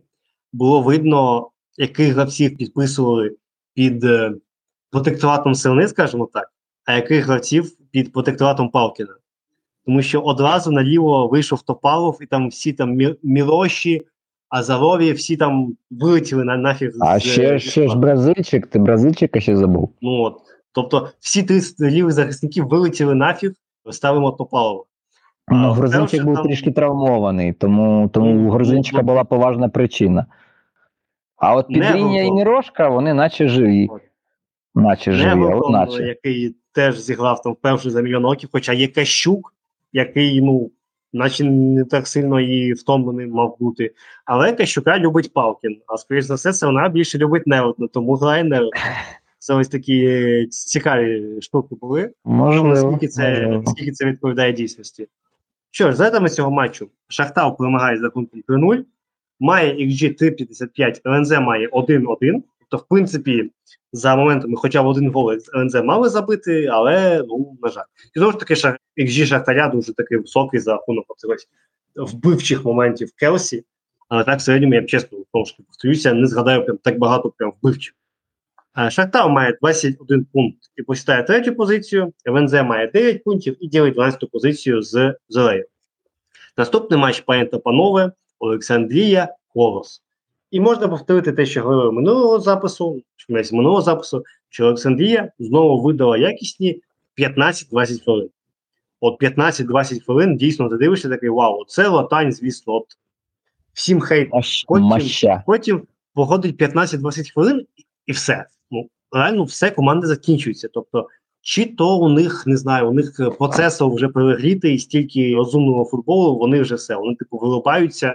було видно, яких гравців підписували під протекторатом Силни, скажімо так, а яких гравців під протекторатом Палкіна. Тому що одразу наліво вийшов Топалов, і там всі там Міроші, Азарові, всі там вилетіли нафіг. А ще ж Бразильчик, ти Бразильчика ще забув. Ну от, тобто всі 30 лівих захисників вилетіли нафіг, ставимо Топалова. Ну, Грузинчик був там трішки травмований, тому у Грузинчика була поважна причина. А от Підріння і Мірошка, вони наче живі. Наче живі. Який теж зіграв там вперше за мільйон років, хоча є Кащук, який, ну, наче не так сильно і втомлений мав бути. Але Кащука любить Палкін, а скоріш за все вона більше любить Неродно, тому грає Неродно. Це ось такі цікаві штуки були. Можливо. Наскільки це відповідає дійсності. Що ж, за етами цього матчу Шахтар перемагає з рахунком 3-0, має XG 3.55, ЛНЗ має 1-1, тобто, в принципі, за моментами хоча б один гол ЛНЗ мали забити, але, ну, на жаль. І знову ж таки, XG Шахтаря дуже такий високий за рахунок вбивчих моментів Келсі, але так в середньому, я б чесно, повторюся, не згадаю прям так багато прям вбивчих. Шахтар має 21 пункт і посідає третю позицію, ЛНЗ має 9 пунктів і ділить 12-ту позицію з Зорею. Наступний матч, пані та панове, Олександрія, Колос. І можна повторити те, що говорили минулого запису, що Олександрія знову видала якісні 15-20 хвилин. От 15-20 хвилин дійсно ти дивишся такий, вау, це Латань, звісно, от всім хейт. Потім походить 15-20 хвилин і все. Ну, реально, все, команди закінчуються. Тобто, чи то у них, не знаю, у них процесор вже перегрітий, і стільки розумного футболу, вони вже все, вони, типу, вилипаються.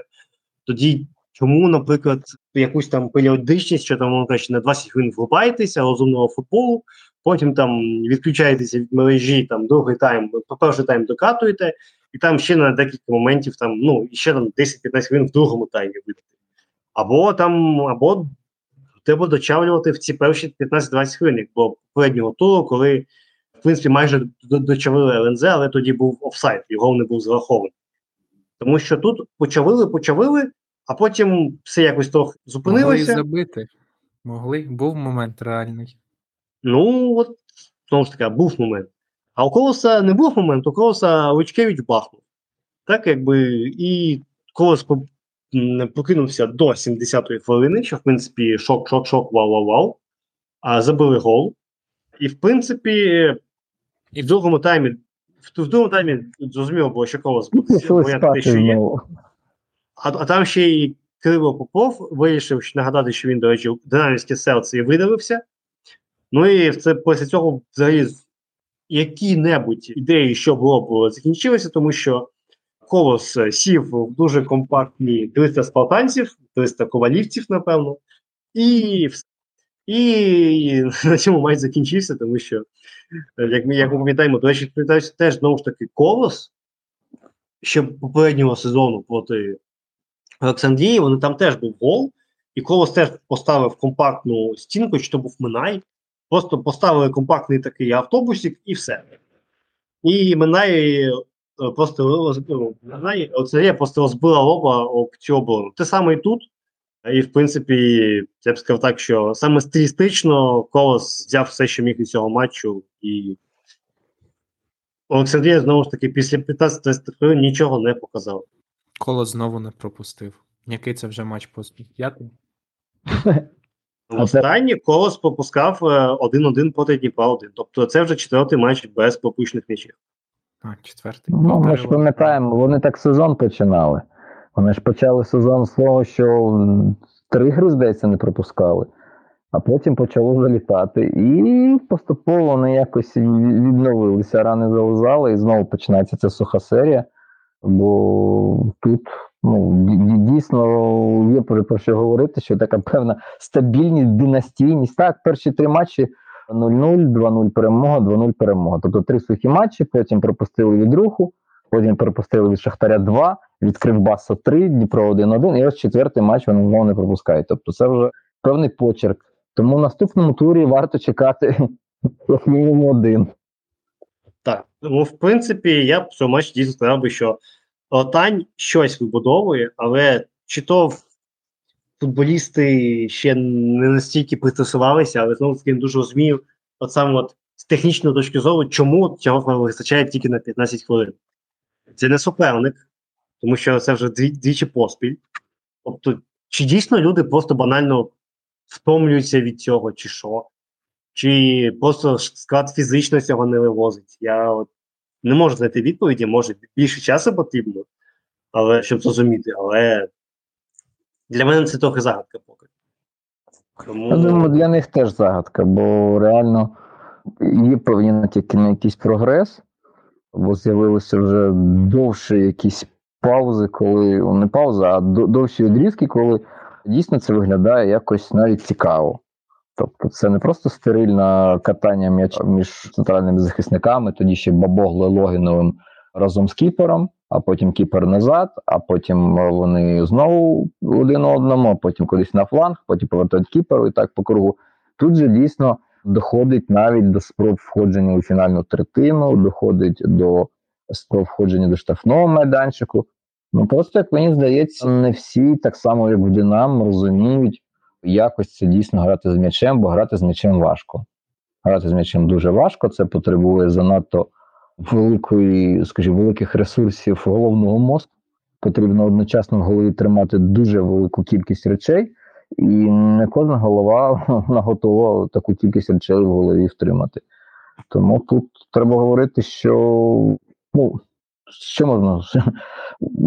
Тоді, чому, наприклад, якусь там періодичність, що там, воно краще, на 20 хвилин вилипаєтеся розумного футболу, потім там відключаєтеся від мережі, там, другий тайм, перший тайм докатуєте, і там ще на декілька моментів, там, ну, ще там 10-15 хвилин в другому таймі вийде. Або треба дочавлювати в ці перші 15-20 хвилин, бо попереднього туру, коли, в принципі, майже дочавили ЛНЗ, але тоді був офсайд, його не був зарахований. Тому що тут почавили, а потім все якось трохи зупинилося. Могли забити. Був момент реальний. Ну, от, знову ж таки, був момент. А у Колоса не був момент, у Колоса Лучкевич бахнув. Так, якби, і Колос прокинувся до 70-ї хвилини, що, в принципі, шок, вау, а забили гол. І, в принципі, і в другому таймі зрозуміло було, що Колос бояти те, що є. А там ще й Кирило Попов вирішив нагадати, що він, до речі, динамівське серце і видавився. Ну і це після цього взагалі які-небудь ідеї, що було б, закінчилися, тому що Колос сів в дуже компактні 300 спартанців, 300 ковалівців, напевно, і на цьому матч закінчився, тому що, як ми пам'ятаємо, до речі, теж, знову ж таки, Колос, ще попереднього сезону проти Олександрії, вони там теж був гол, і Колос теж поставив компактну стінку, чи то був Минай, просто поставили компактний такий автобусик, і все. І Минай просто розбила лоба об цю оборону. Те саме і тут. І, в принципі, я б сказав так, що саме стилістично Колос взяв все, що міг від цього матчу. І Олександрія, знову ж таки, після 15-20 хвилин нічого не показав. Колос знову не пропустив. Який це вже матч поспіль? 5-й? Останній Колос пропускав 1-1 проти Дніпра-1. Тобто це вже 4-й матч без пропущених м'ячів. Четвертий. Ну, ми ж пам'ятаємо, вони так сезон починали. Вони ж почали сезон з того, що 3 гри, здається, не пропускали. а потім почало вже літати. І поступово вони якось відновилися, рани залізали, і знову починається ця суха серія. Бо тут дійсно є про що говорити, що така певна стабільність, династійність. Так, перші три матчі 0-0, 2-0 перемога, 2-0 перемога. Тобто три сухі матчі, потім пропустили від Руху, потім пропустили від Шахтаря 2, від Кривбаса 3, Дніпро 1-1, і ось четвертий матч вони знову не пропускають. Тобто це вже певний почерк. Тому в наступному турі варто чекати як мінімум один. Так, ну в принципі, я б цьому матчі дійсно сказав би, що Отань щось вибудовує, але чи то футболісти ще не настільки пристосувалися, але знову таки не дуже розумію, от саме от з технічної точки зору, чому цього вистачає тільки на 15 хвилин. Це не суперник, тому що це вже двічі поспіль. Тобто, чи дійсно люди просто банально втомлюються від цього, чи що? Чи просто склад фізично цього не вивозить? Я от не можу знайти відповіді, може більше часу потрібно, але щоб зрозуміти. Але для мене це трохи загадка поки. Тому... Я думаю, для них теж загадка, бо реально є повинен тільки на якийсь прогрес, бо з'явилися вже довші якісь паузи, коли, не пауза, а довші відрізки, коли дійсно це виглядає якось навіть цікаво. Тобто це не просто стерильне катання м'яча між центральними захисниками, тоді ще Бабогле Логіновим разом з кіпером, а потім кіпер назад, а потім вони знову один одному, а потім кудись на фланг, потім повертають кіперу і так по кругу. Тут же дійсно доходить навіть до спроб входження у фінальну третину, доходить до спроб входження до штрафного майданчику. Ну просто, як мені здається, не всі так само, як в Динамо, розуміють, якось це дійсно грати з м'ячем, бо грати з м'ячем важко. Грати з м'ячем дуже важко, це потребує занадто великої, скажімо, великих ресурсів головного мозку. Потрібно одночасно в голові тримати дуже велику кількість речей, і не кожна голова готова таку кількість речей в голові втримати. Тому тут треба говорити, що... Що можна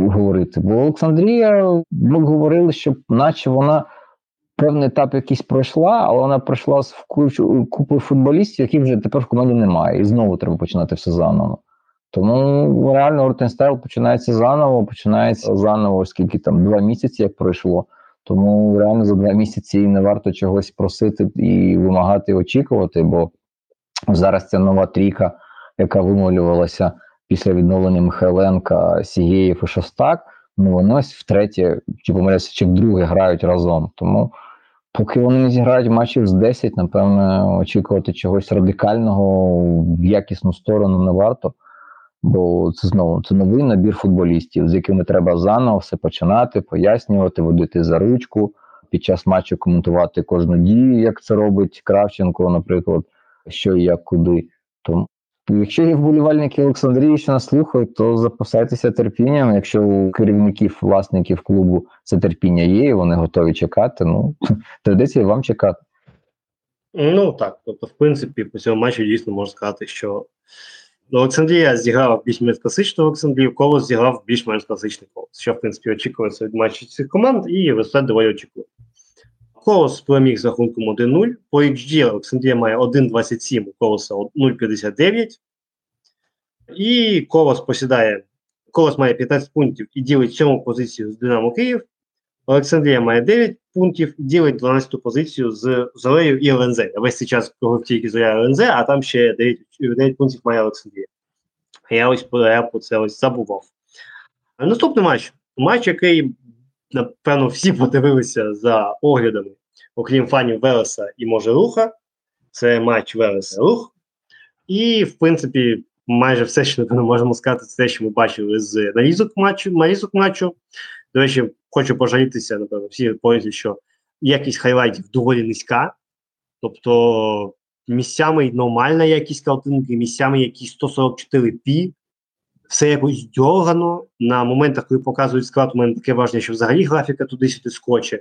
говорити? Бо Олександрія, ми говорили, що наче вона... Певний етап якийсь пройшла, але вона пройшла з купою футболістів, яких вже тепер в команді немає. І знову треба починати все заново. Тому реально Ротенстайл починається заново, оскільки там 2 місяці як пройшло. Тому реально за 2 місяці не варто чогось просити і вимагати, і очікувати, бо зараз ця нова трійка, яка вималювалася після відновлення Михайленка, Сігєєв і Шостак, вони ось втретє, чи помиляюся, чи вдруге грають разом. Тому поки вони не зіграють матчів з 10, напевно, очікувати чогось радикального в якісну сторону не варто, бо це знову це новий набір футболістів, з якими треба заново все починати, пояснювати, водити за ручку, під час матчу коментувати кожну дію, як це робить Кравченко, наприклад, що і як, куди. Тому, якщо є вболівальники Олександрії, що нас слухають, то запасайтеся терпінням. Якщо у керівників, власників клубу це терпіння є, і вони готові чекати, доведеться і вам чекати. Ну так, тобто, в принципі, по цьому матчу дійсно можна сказати, що Олександрія зіграв більш-менш класичну Олександрію, Колос зіграв більш-менш класичний Колос, що, в принципі, очікується від матчів цих команд, і результат доволі очікується. Колос переміг з рахунком 1-0. По XG Олександрія має 1.27, у Колоса 0.59. І Колос має 15 пунктів і ділить 7 позицію з Динамо Київ. Олександрія має 9 пунктів і ділить 12 позицію з Зорею і ЛНЗ. Весь цей час кругов тільки Зоря і ЛНЗ, а там ще 9 пунктів має Олександрія. Я ось про це забував. Наступний матч. Матч, який... Напевно, всі подивилися за оглядами, окрім фанів Велеса і, може, Руха. Це матч Велес-Рух. І, в принципі, майже все, що ми можемо сказати, це те, що ми бачили з нарізок матчу. До речі, хочу пожалітися, напевно, всі повідомляють, що якість хайлайтів доволі низька. Тобто, місцями нормальна якість картинки, місцями якісь 144p. Все якось дьоргано. На моментах, коли показують склад, у мене таке враження, що взагалі графіка туди-сюди скоче.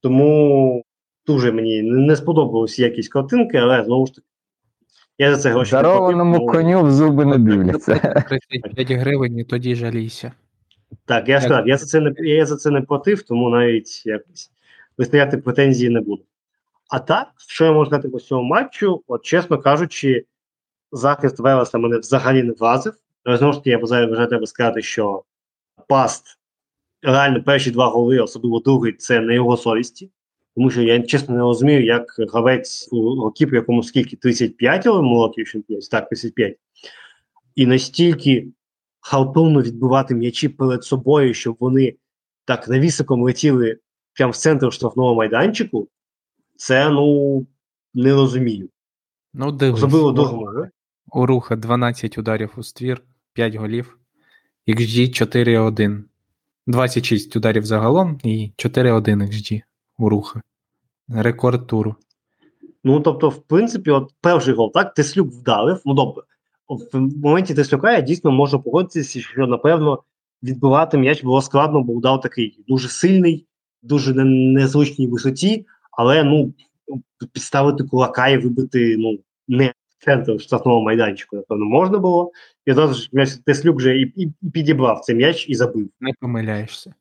Тому дуже мені не сподобалось якісь картинки, але знову ж таки, я за це гроші не платив. Дарованому коню в зуби не дивляться. 35 гривень, тоді жалійся. Так, я ж так, я за це не платив, тому навіть якось вистояти претензії не буду. А так, що я можу сказати по цьому матчу, от чесно кажучи, захист Велеса мене взагалі не вразив. Знову ж таки, я вже треба сказати, що Паст, реально перші два голи, особливо другий, це на його совісті. Тому що я, чесно, не розумію, як гравець у років, якому скільки, 35 років, так, 35, і настільки халтурно відбивати м'ячі перед собою, щоб вони так навісиком летіли прямо в центр штрафного майданчику, це, ну, не розумію. Ну, дивись, особливо догма. У Руха 12 ударів у ствір, 5 голів, XG 4-1. 26 ударів загалом і 4-1 XG у Руха. Рекорд туру. Ну, тобто, в принципі, от перший гол, так, Теслюк вдарив, ну, добре. В моменті Теслюка я дійсно можу погодитися, що, напевно, відбивати м'яч було складно, бо удар такий дуже сильний, дуже незвичній висоті, але, ну, підставити кулака і вибити, ну, не центр штрафного майданчику, напевно, можна було. І одразу Теслюк вже і підібрав цей м'яч і забив. Не помиляєшся.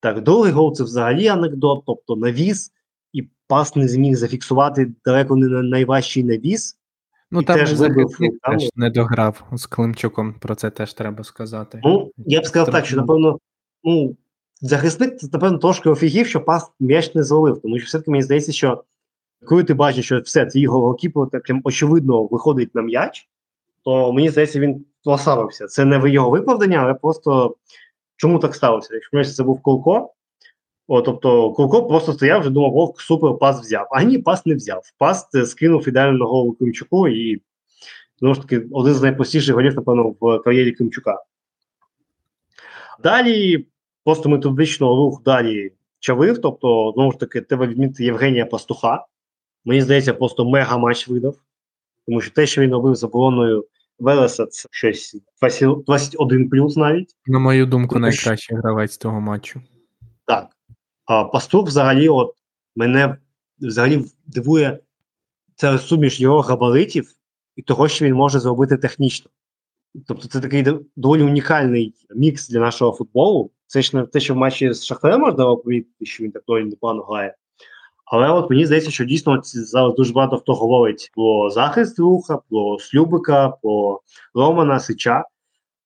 Так, другий гол – це взагалі анекдот, тобто навіс, і Пас не зміг зафіксувати далеко не найважчий навіс. Ну, і там теж захисник теж не дограв з Климчуком, про це теж треба сказати. Ну, я б сказав так, що, напевно, ну, захисник, напевно, трошки офігів, що Пас м'яч не зловив, тому що все-таки мені здається, що коли ти бачиш, що все, це його голкіпер, так прям очевидно виходить на м'яч, то мені здається, він розслабився. Це не його виправдання, але просто чому так сталося? Якщо це був Колко, тобто Колко просто стояв, вже думав, вовк, супер, Пас взяв. А ні, Пас не взяв. Пас скинув ідеально на голову Климчуку і, знову ж таки, один з найпростіших голів, напевно, в кар'єрі Климчука. Далі, просто методично Рух далі чавив, тобто, знову ж таки, треба відмітити Євгенія Пастуха. Мені здається, просто мега-матч видав, тому що те, що він робив з обороною Велеса, це щось 21 плюс навіть. На мою думку, найкращий гравець того матчу. Так. А Пастух взагалі, от, мене взагалі дивує ця суміш його габаритів і того, що він може зробити технічно. Тобто це такий доволі унікальний мікс для нашого футболу. Це ж не те, що в матчі з Шахтарем можна оповідати, що він так доволі непогано грає. Але от мені здається, що дійсно зараз дуже багато хто говорить про захист Руха, про Слюбика, про Романа, Сича.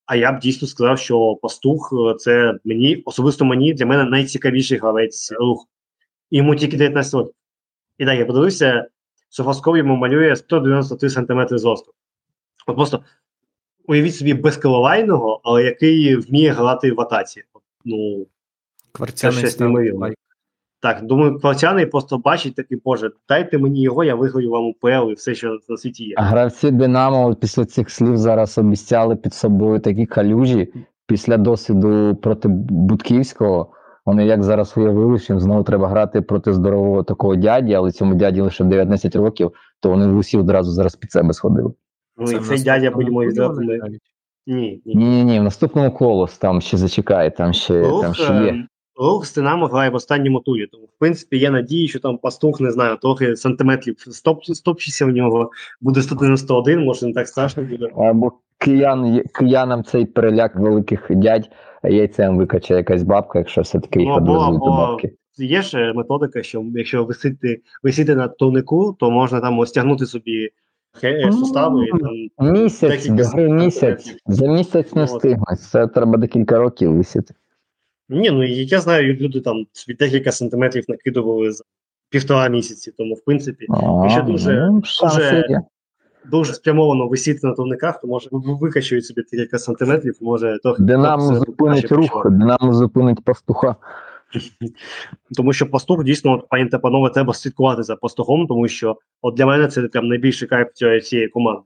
А я б дійсно сказав, що Пастух – це мені, особисто мені, для мене найцікавіший гравець Руху. Йому тільки 19 років. І так, я подивився, Софосков йому малює 193 см зросту. От просто уявіть собі безколовайного, але який вміє грати в атаці. Ну, Кварцяний став. Так, думаю, Кварцяний просто бачить такий, боже, дайте мені його, я виграю вам УПЛ і все, що на світі є. А гравці Динамо після цих слів зараз обіцяли під собою такі калюжі. Після досвіду проти Будківського, вони як зараз уявили, що їм знову треба грати проти здорового такого дяді, але цьому дяді лише 19 років, то вони усі одразу зараз під себе сходили. Ну і цей дядя, будемо віддати. Ні, в наступному Колос там ще зачекає, там ще є. Рух з Динамо грає в останньому турі, тому, в принципі, я надію, що там Пастух, не знаю, трохи сантиметрів стопчися в нього, буде 191, може не так страшно буде. Або киянам цей переляк великих дядь, яйцем викачає якась бабка, якщо все-таки їх одвезуть до бабки. Є ж методика, що якщо висіти на турнику, то можна там стягнути собі сустави. За місяць не встигнуть, це треба декілька років висіти. Ні, ну я знаю, люди там від декілька сантиметрів накидували за 1,5 місяці, тому в принципі, якщо дуже спрямовано висіти на товниках, то може викачують собі декілька сантиметрів, може трохи... Динамо зупинить Пастуха. Тому що Пастух, дійсно, пані та панове, треба слідкувати за Пастухом, тому що от для мене це прям найбільший кайф цієї команди.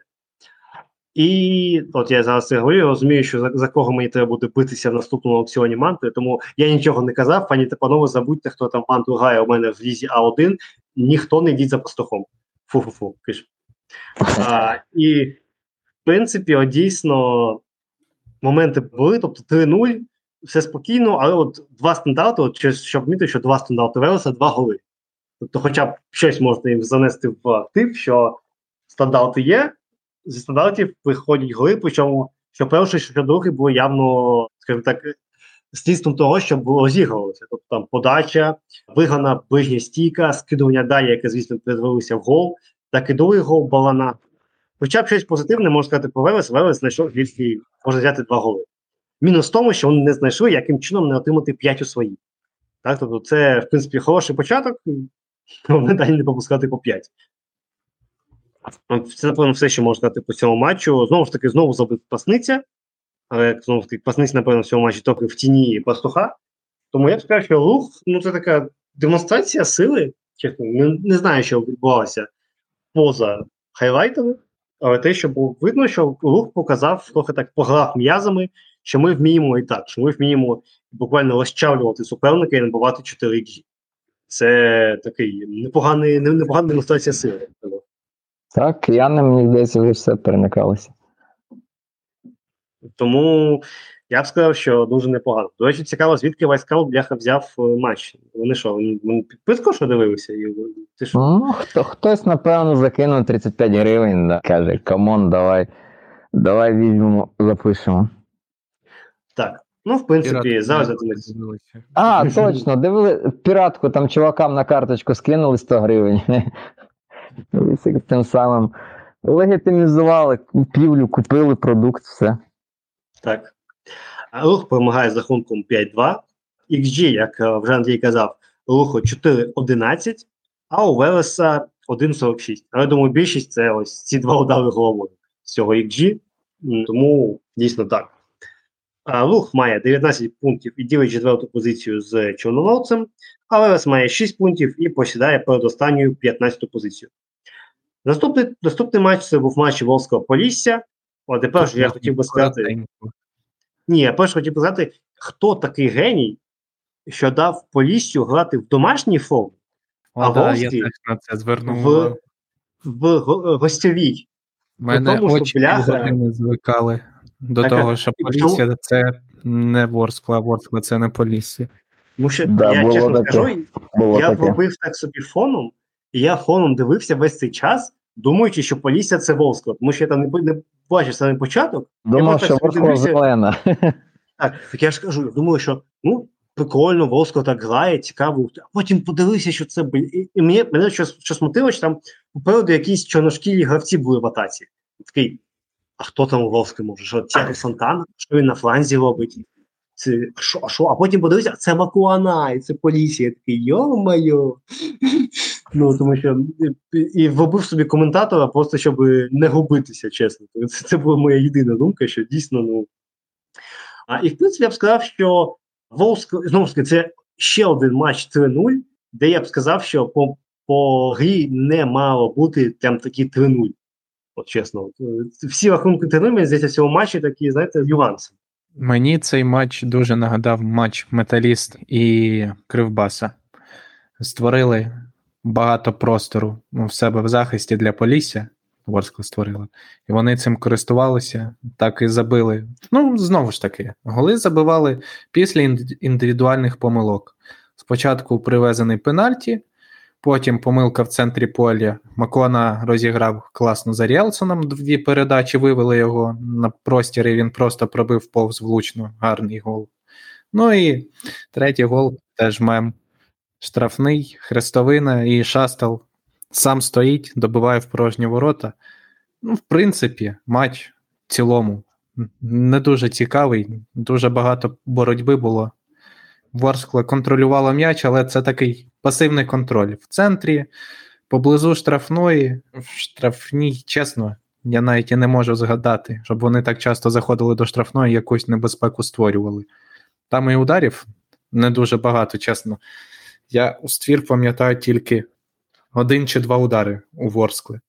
І от я зараз це говорю, розумію, що за кого мені треба буде битися в наступному аукціоні манти, тому я нічого не казав, пані та панове, забудьте, хто там манту грає у мене в лізі А1, ніхто не йдіть за Пастухом. Фу-фу-фу, киш. І, в принципі, от дійсно моменти були, тобто 3-0, все спокійно, але от два стандарти, от щоб вміти, що два стандарти Велеса, два голи. Тобто хоча б щось можна їм занести в актив, що стандарти є, зі стандартів приходять голи, причому, що перший, що другий, було явно, скажімо так, слідством того, що було зігрувалося. Тобто там подача, вигана, ближня стійка, скидування далі, яке, звісно, перетворилося в гол, та кидовий гол Балана. Хоча б щось позитивне, можна сказати, про Велес. Велес знайшов тільки, можна взяти, 2 голи. Мінус в тому, що вони не знайшли, яким чином не отримати 5 у своїх. Так, тобто це, в принципі, хороший початок, але далі не пропускати по 5. Це, напевно, все, що можна сказати по цьому матчу. Знову ж таки, знову забив Пасниця. Але, знову ж таки, Пасниця, напевно, в цьому матчі тільки в тіні Пастуха. Тому я б сказав, що Луг, це така демонстрація сили. Чесно, не знаю, що відбувалося поза хайлайтами, але те, що було видно, що Луг показав, трохи так пограв м'язами, що ми вміємо і так, що ми вміємо буквально розчавлювати суперника і набувати 4G. Це такий непогана демонстрація сили. Так, кияни, мені здається, вже все перемикалося. Тому я б сказав, що дуже непогано. До речі, цікаво, звідки Вайскаут бляха взяв матч. Вони що, підписку, що дивилися? Ти що? Ну, хтось, напевно, закинув 35 гривень, да. Каже, камон, давай візьмемо, запишемо. Так, ну, в принципі, завжди. А, точно, дивили, піратку, там чувакам на карточку скинули 100 гривень. Тим самим легітимізували купівлю, купили продукт, все. Так. Рух перемагає з рахунком 5-2. XG, як вже Андрій казав, Руху 4-11, а у Велеса 1-46. Але, думаю, більшість – це ось ці два удари головою з цього XG, тому дійсно так. Рух має 19 пунктів і ділить четверту позицію з Чорноморцем, а Велес має 6 пунктів і посідає передостанню 15-ту позицію. Наступний матч – це був матч Волського Полісся. А тепер ж я хотів би сказати... Ні, я перш хотів би сказати, хто такий геній, що дав Поліссю грати в домашній формі, а Волській в гостьовій. Мене тому, очі не звикали до так, того, що Полісся – це не Ворскла, а Ворскла – це не Полісся. Тому що, да, я чесно скажу, я пробив так собі фоном, і я фоном дивився весь цей час, думаючи, що Полісся – це Ворскла, тому що я там не бачив самий початок. Думав, що Ворскла зелена. Так я ж кажу, думаю, що прикольно, Ворскла так грає, цікаво. А потім подивився, що це... І мене щось мотило, що там попереду якісь чорношкірі гравці були в атаці. Такий, а хто там у Ворскли може? Що Тіаго Сантана? Що він на фланзі робить? А що? А потім подивився, а це Макуана, і це Полісся. Я такий, йо-майо. Тому що і вробив собі коментатора просто, щоб не губитися, чесно. Це була моя єдина думка, що дійсно, І, в принципі, я б сказав, що Волск, знову ж таки, це ще один матч 3-0, де я б сказав, що по грі не мало бути там такі 3-0. От, чесно. Всі рахунки 3-0, мені здається, цього матчу такі, знаєте, нюанси. Мені цей матч дуже нагадав матч Металіст і Кривбаса. Створили багато простору в себе в захисті для Полісся, Ворскла створила, і вони цим користувалися, так і забили. Знову ж таки, голи забивали після індивідуальних помилок. Спочатку привезений пенальті, потім помилка в центрі поля. Макона розіграв класно за Ріелсоном, 2 передачі вивели його на простір, і він просто пробив повз влучно, гарний гол. І третій гол теж мем. Штрафний, хрестовина і Шастал сам стоїть, добиває в порожні ворота. В принципі, матч в цілому не дуже цікавий, дуже багато боротьби було. Ворскла контролювала м'яч, але це такий пасивний контроль. В центрі, поблизу штрафної, чесно, я навіть і не можу згадати, щоб вони так часто заходили до штрафної і якусь небезпеку створювали. Там і ударів не дуже багато, чесно. Я у ствір пам'ятаю тільки 1 чи 2 удари у Ворскли.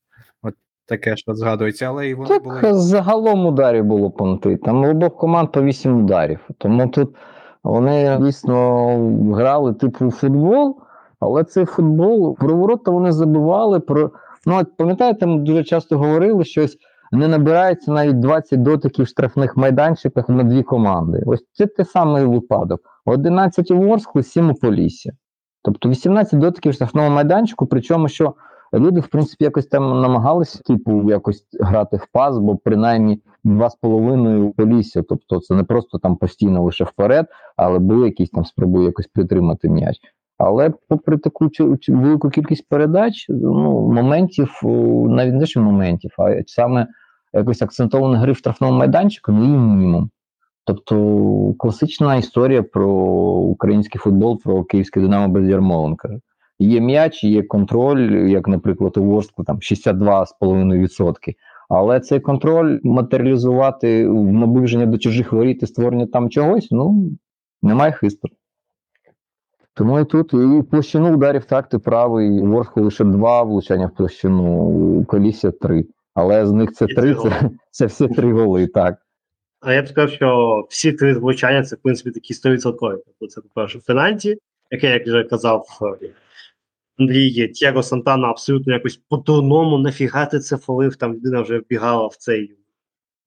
От таке, що згадується. Але і так були... загалом ударів було понти. Там обох команд по 8 ударів. Тому тут вони дійсно грали типу футбол, але цей футбол, про ворота вони забивали. Пам'ятаєте, ми дуже часто говорили, що не набирається навіть 20 дотиків в штрафних майданчиках на 2 команди. Ось це той самий випадок. 11 у Ворскли, 7 у Полісся. Тобто 18 дотиків штрафного майданчику, причому що Люди, в принципі, якось там намагалися, типу, якось грати в пас, бо принаймні 2,5 Полісся, тобто це не просто там постійно лише вперед, але були якісь там спроби якось притримати м'яч. Але попри таку велику кількість передач, ну, моментів, навіть не що моментів, а саме якось акцентованої гри в штрафному майданчику, ну, її мінімум. Тобто класична історія про український футбол, про київське Динамо без Ярмоленка. Є м'яч, є контроль, як, наприклад, у Ворску, там 62,5%. Але цей контроль матеріалізувати в наближення до чужих воріт і створення там чогось, ну, немає хисту. Тому і тут і площину ударів так, ти правий, у Ворску лише 2 влучання в площину, у Колісся 3. Але з них це 3, це все 3 голи, так. А я б сказав, що всі 3 влучання, це, в принципі, такі 100%. Це, по-перше, в пенальті, яке, як вже казав Андрій, Т'яго Сантана абсолютно якось по-дурному, нафіга ти це фолив, там людина вже вбігала в цей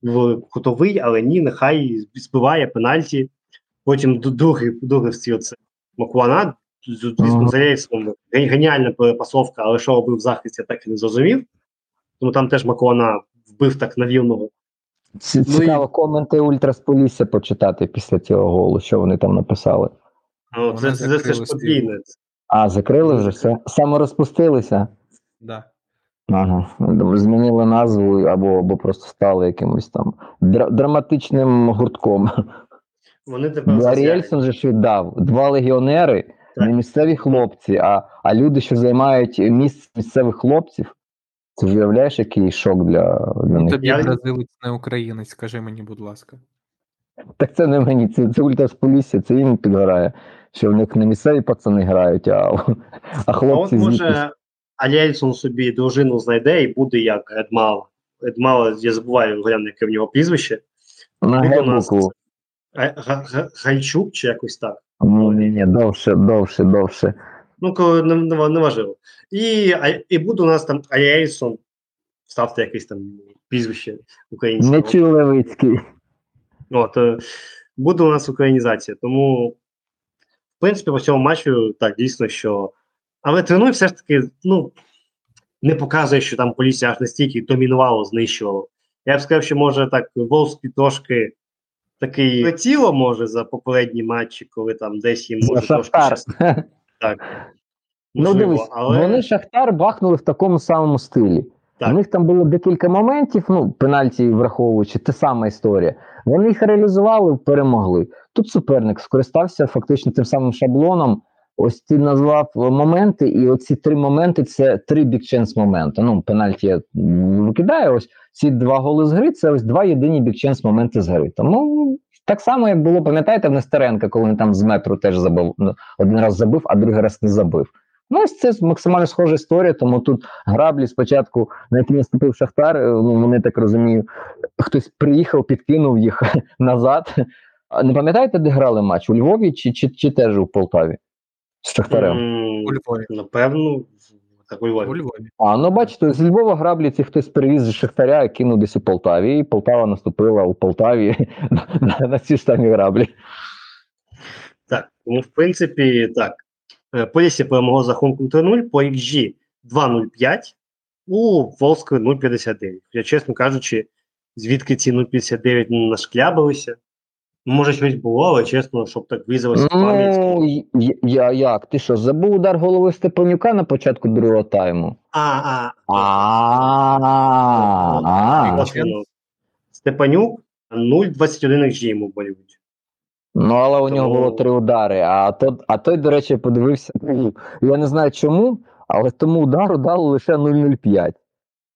в кутовий, але ні, нехай збиває пенальті. Потім другий всі оце Макуана з Зарєєвським, геніальна перепасовка, але що робив в захисті, так і не зрозумів. Тому там теж Макуана вбив так на вільного. Цікаво, коменти Ультра з Полісся почитати після цього голу, що вони там написали. Ну, це ж подвійне. А, закрили вже все? Саморозпустилися? Да. Ага. Змінили назву або просто стали якимось там драматичним гуртком. Вони тебе Аріельсон же що дав. 2 легіонери, так. Не місцеві хлопці, а люди, що займають місце місцевих хлопців. Ти уявляєш, який шок для них? Тобі бразилець не українець, скажи мені, будь ласка. Так це не мені, це Ультра з Полісся, це їм підгорає. Що в них не місцеві пацани грають, а хлопці... А от, може, Альєльсон собі дружину знайде і буде як Едмал. Едмал, я забуваю, яке в нього прізвище. На Гебуку. Гайчук чи якось так? Ну, ні, довше. Ну, коли не важливо. І буде у нас там Альєльсон, ставте якесь там прізвище українське. Нечулевицький. От, буде у нас українізація, тому... В принципі, по цьому матчу, так, дійсно, що... Але тренує все ж таки, ну, не показує, що там Полісся аж настільки домінувало, знищувало. Я б сказав, що, може, так, Волський трошки такий летіло, може, за попередні матчі, коли там десь їм, може, трошки... Шахтар. Так. Можливо, ну, дивись, але... вони Шахтар бахнули в такому самому стилі. Так. У них там було декілька моментів, ну, пенальті враховуючи, та сама історія. Вони їх реалізували, перемогли. Тут суперник скористався фактично тим самим шаблоном. Ось ти назвав моменти, і оці 3 моменти – це 3 бікченс моменти. Ну, пенальті я викидаю, ось ці 2 голи з гри – це ось 2 єдині бікченс моменти з гри. Тому так само, як було, пам'ятаєте, в Нестеренка, коли він там з метру теж забив, один раз забив, а другий раз не забив. Ну, ось це максимально схожа історія, тому тут граблі спочатку, на які наступив Шахтар, ну, вони, так розумію, хтось приїхав, підкинув їх назад. Не пам'ятаєте, де грали матч? У Львові чи теж у Полтаві? З Шахтарем? У Львові. Напевно, так у Львові. А, ну, бачите, з Львова граблі ці хтось привіз з Шахтаря і кинув десь у Полтаві, і Полтава наступила у Полтаві на ці ж самі граблі. Так, ну, в принципі, так. Полісся перемогло за рахунком 3-0, по XG 2.05, у Волську 0.59. Я, чесно кажучи, звідки ці 0.59 нашклябилися? Може, щось було, але чесно, щоб так врізалося пам'ять. Ну, як? Ти що, забув удар голови Степанюка на початку другого тайму? Степанюк 0.21 XG йому болівуть. Ну, але у нього було 3 удари, а той, до речі, подивився, я не знаю чому, але тому удару дало лише 0.05.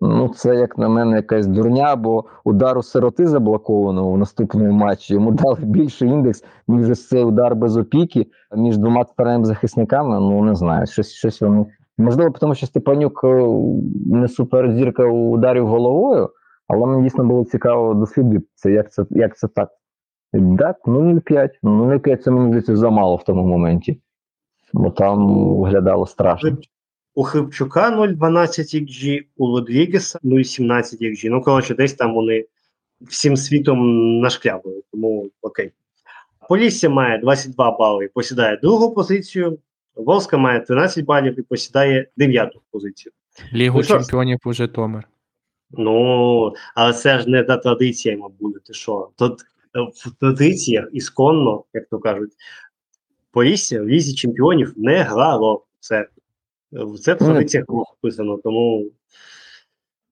Ну, це, як на мене, якась дурня, бо удару Сироти заблокованого у наступному матчі, йому дали більший індекс, ніж цей удар без опіки, між 2 сторонами захисниками, ну, не знаю, щось воно. Можливо, тому що Степанюк не суперзірка ударів головою, але мені дійсно було цікаво дослідити, як це так. Так, 0.5 це, мені здається, замало в тому моменті, бо там виглядало страшно. У Хрипчука 0.12 XG, у Лодрігеса 0.17 XG. Ну, коротше, десь там вони всім світом нашкрябили, тому окей. Полісся має 22 бали і посідає 2-гу позицію, Волська має 13 балів і посідає 9-ту позицію. Лігу чемпіонів у Житомир. Ну, але це ж не за традиціями буде, ти що? Тут в традиціях ісконно, як то кажуть, Полісся в лізі чемпіонів не грало. Це в традиціях написано, тому,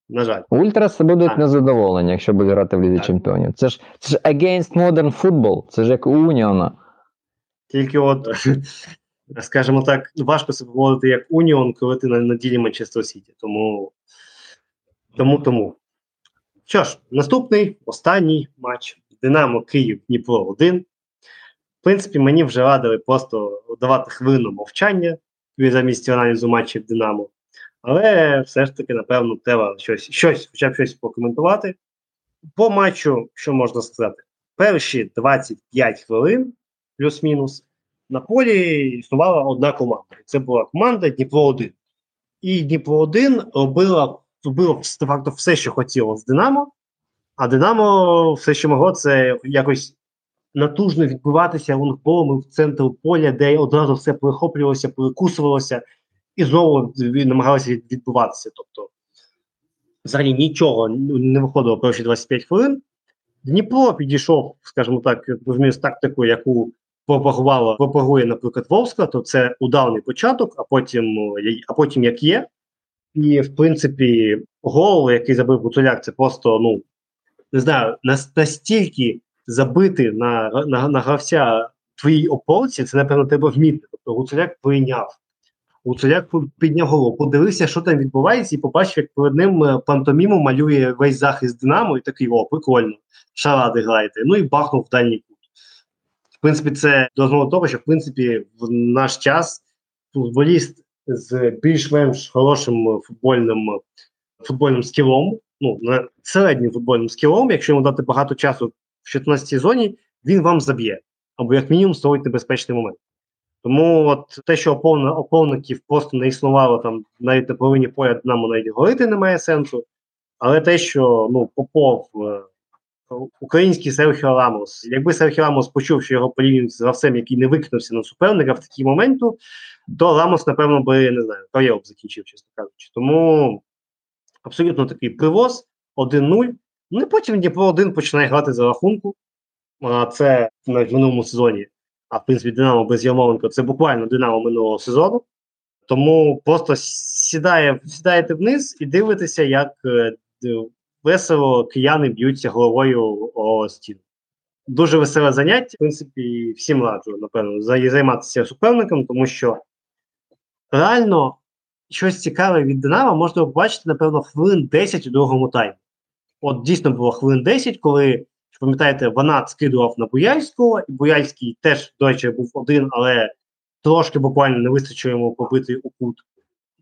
на жаль. Ультрас будуть незадоволені, якщо будуть грати в лізі чемпіонів. Це ж against modern football, це ж як у Уніона. Тільки от, скажімо так, важко себе поводити як Уніон, коли ти на ділі Манчестер Сіті, тому. Що ж, наступний, останній матч. Динамо, Київ, Дніпро 1. В принципі, мені вже радили просто давати хвилину мовчання замість аналізу матчів Динамо. Але все ж таки, напевно, треба хоча б щось покоментувати. По матчу, що можна сказати? Перші 25 хвилин, плюс-мінус, на полі існувала одна команда. Це була команда Дніпро 1. І Дніпро 1 робило фактично все, що хотіло з Динамо. А Динамо все, що могло, це якось натужно відбиватися лонгболами в центр поля, де одразу все перехоплювалося, перекусувалося і знову намагалися відбиватися. Тобто, взагалі нічого не виходило перші 25 хвилин. Дніпро підійшов, скажімо так, розумію, з тактикою, яку пропагує, наприклад, Вовска, то це удавний початок, а потім як є. І, в принципі, гол, який забив Гуцуляк, це просто, не знаю, настільки забити на гравця твоїй опорці, це, напевно, треба вміти. Тобто Гуцуляк підняв голову, подивився, що там відбувається, і побачив, як перед ним пантоміму малює весь захист Динамо, і такий, прикольно, шаради граєте, і бахнув в дальній кут. В принципі, це дозволило того, що, в принципі, в наш час футболіст з більш-менш хорошим футбольним скілом, середнім футбольним скілом, якщо йому дати багато часу в 14-й зоні, він вам заб'є. Або як мінімум створить небезпечний момент. Тому от те, що опорників просто не існувало там навіть на половині поля Динамо навіть говорити немає сенсу. Але те, що Попов, український Серхіо Рамос, якби Серхіо Рамос почув, що його порівнюють з гравцем, який не викинувся на суперника в такий момент, то Рамос, напевно, би, не знаю, кар'єру б закінчив, чесно кажучи. Тому абсолютно такий привоз, 1-0. Ну і потім Дніпро-1 починає грати за рахунку. Це навіть в минулому сезоні. А в принципі Динамо без Ярмоленко це буквально Динамо минулого сезону. Тому просто сідаєте вниз і дивитеся, як весело кияни б'ються головою о стіну. Дуже веселе заняття. В принципі, всім раджу, напевно, займатися суперником, тому що реально щось цікаве від Динамо можна побачити, напевно, хвилин 10 у другому таймі. От дійсно було хвилин 10, коли, пам'ятаєте, Ванат скидував на Буяльського, і Буяльський теж, до речі, був один, але трошки буквально не вистачило йому побити у кут.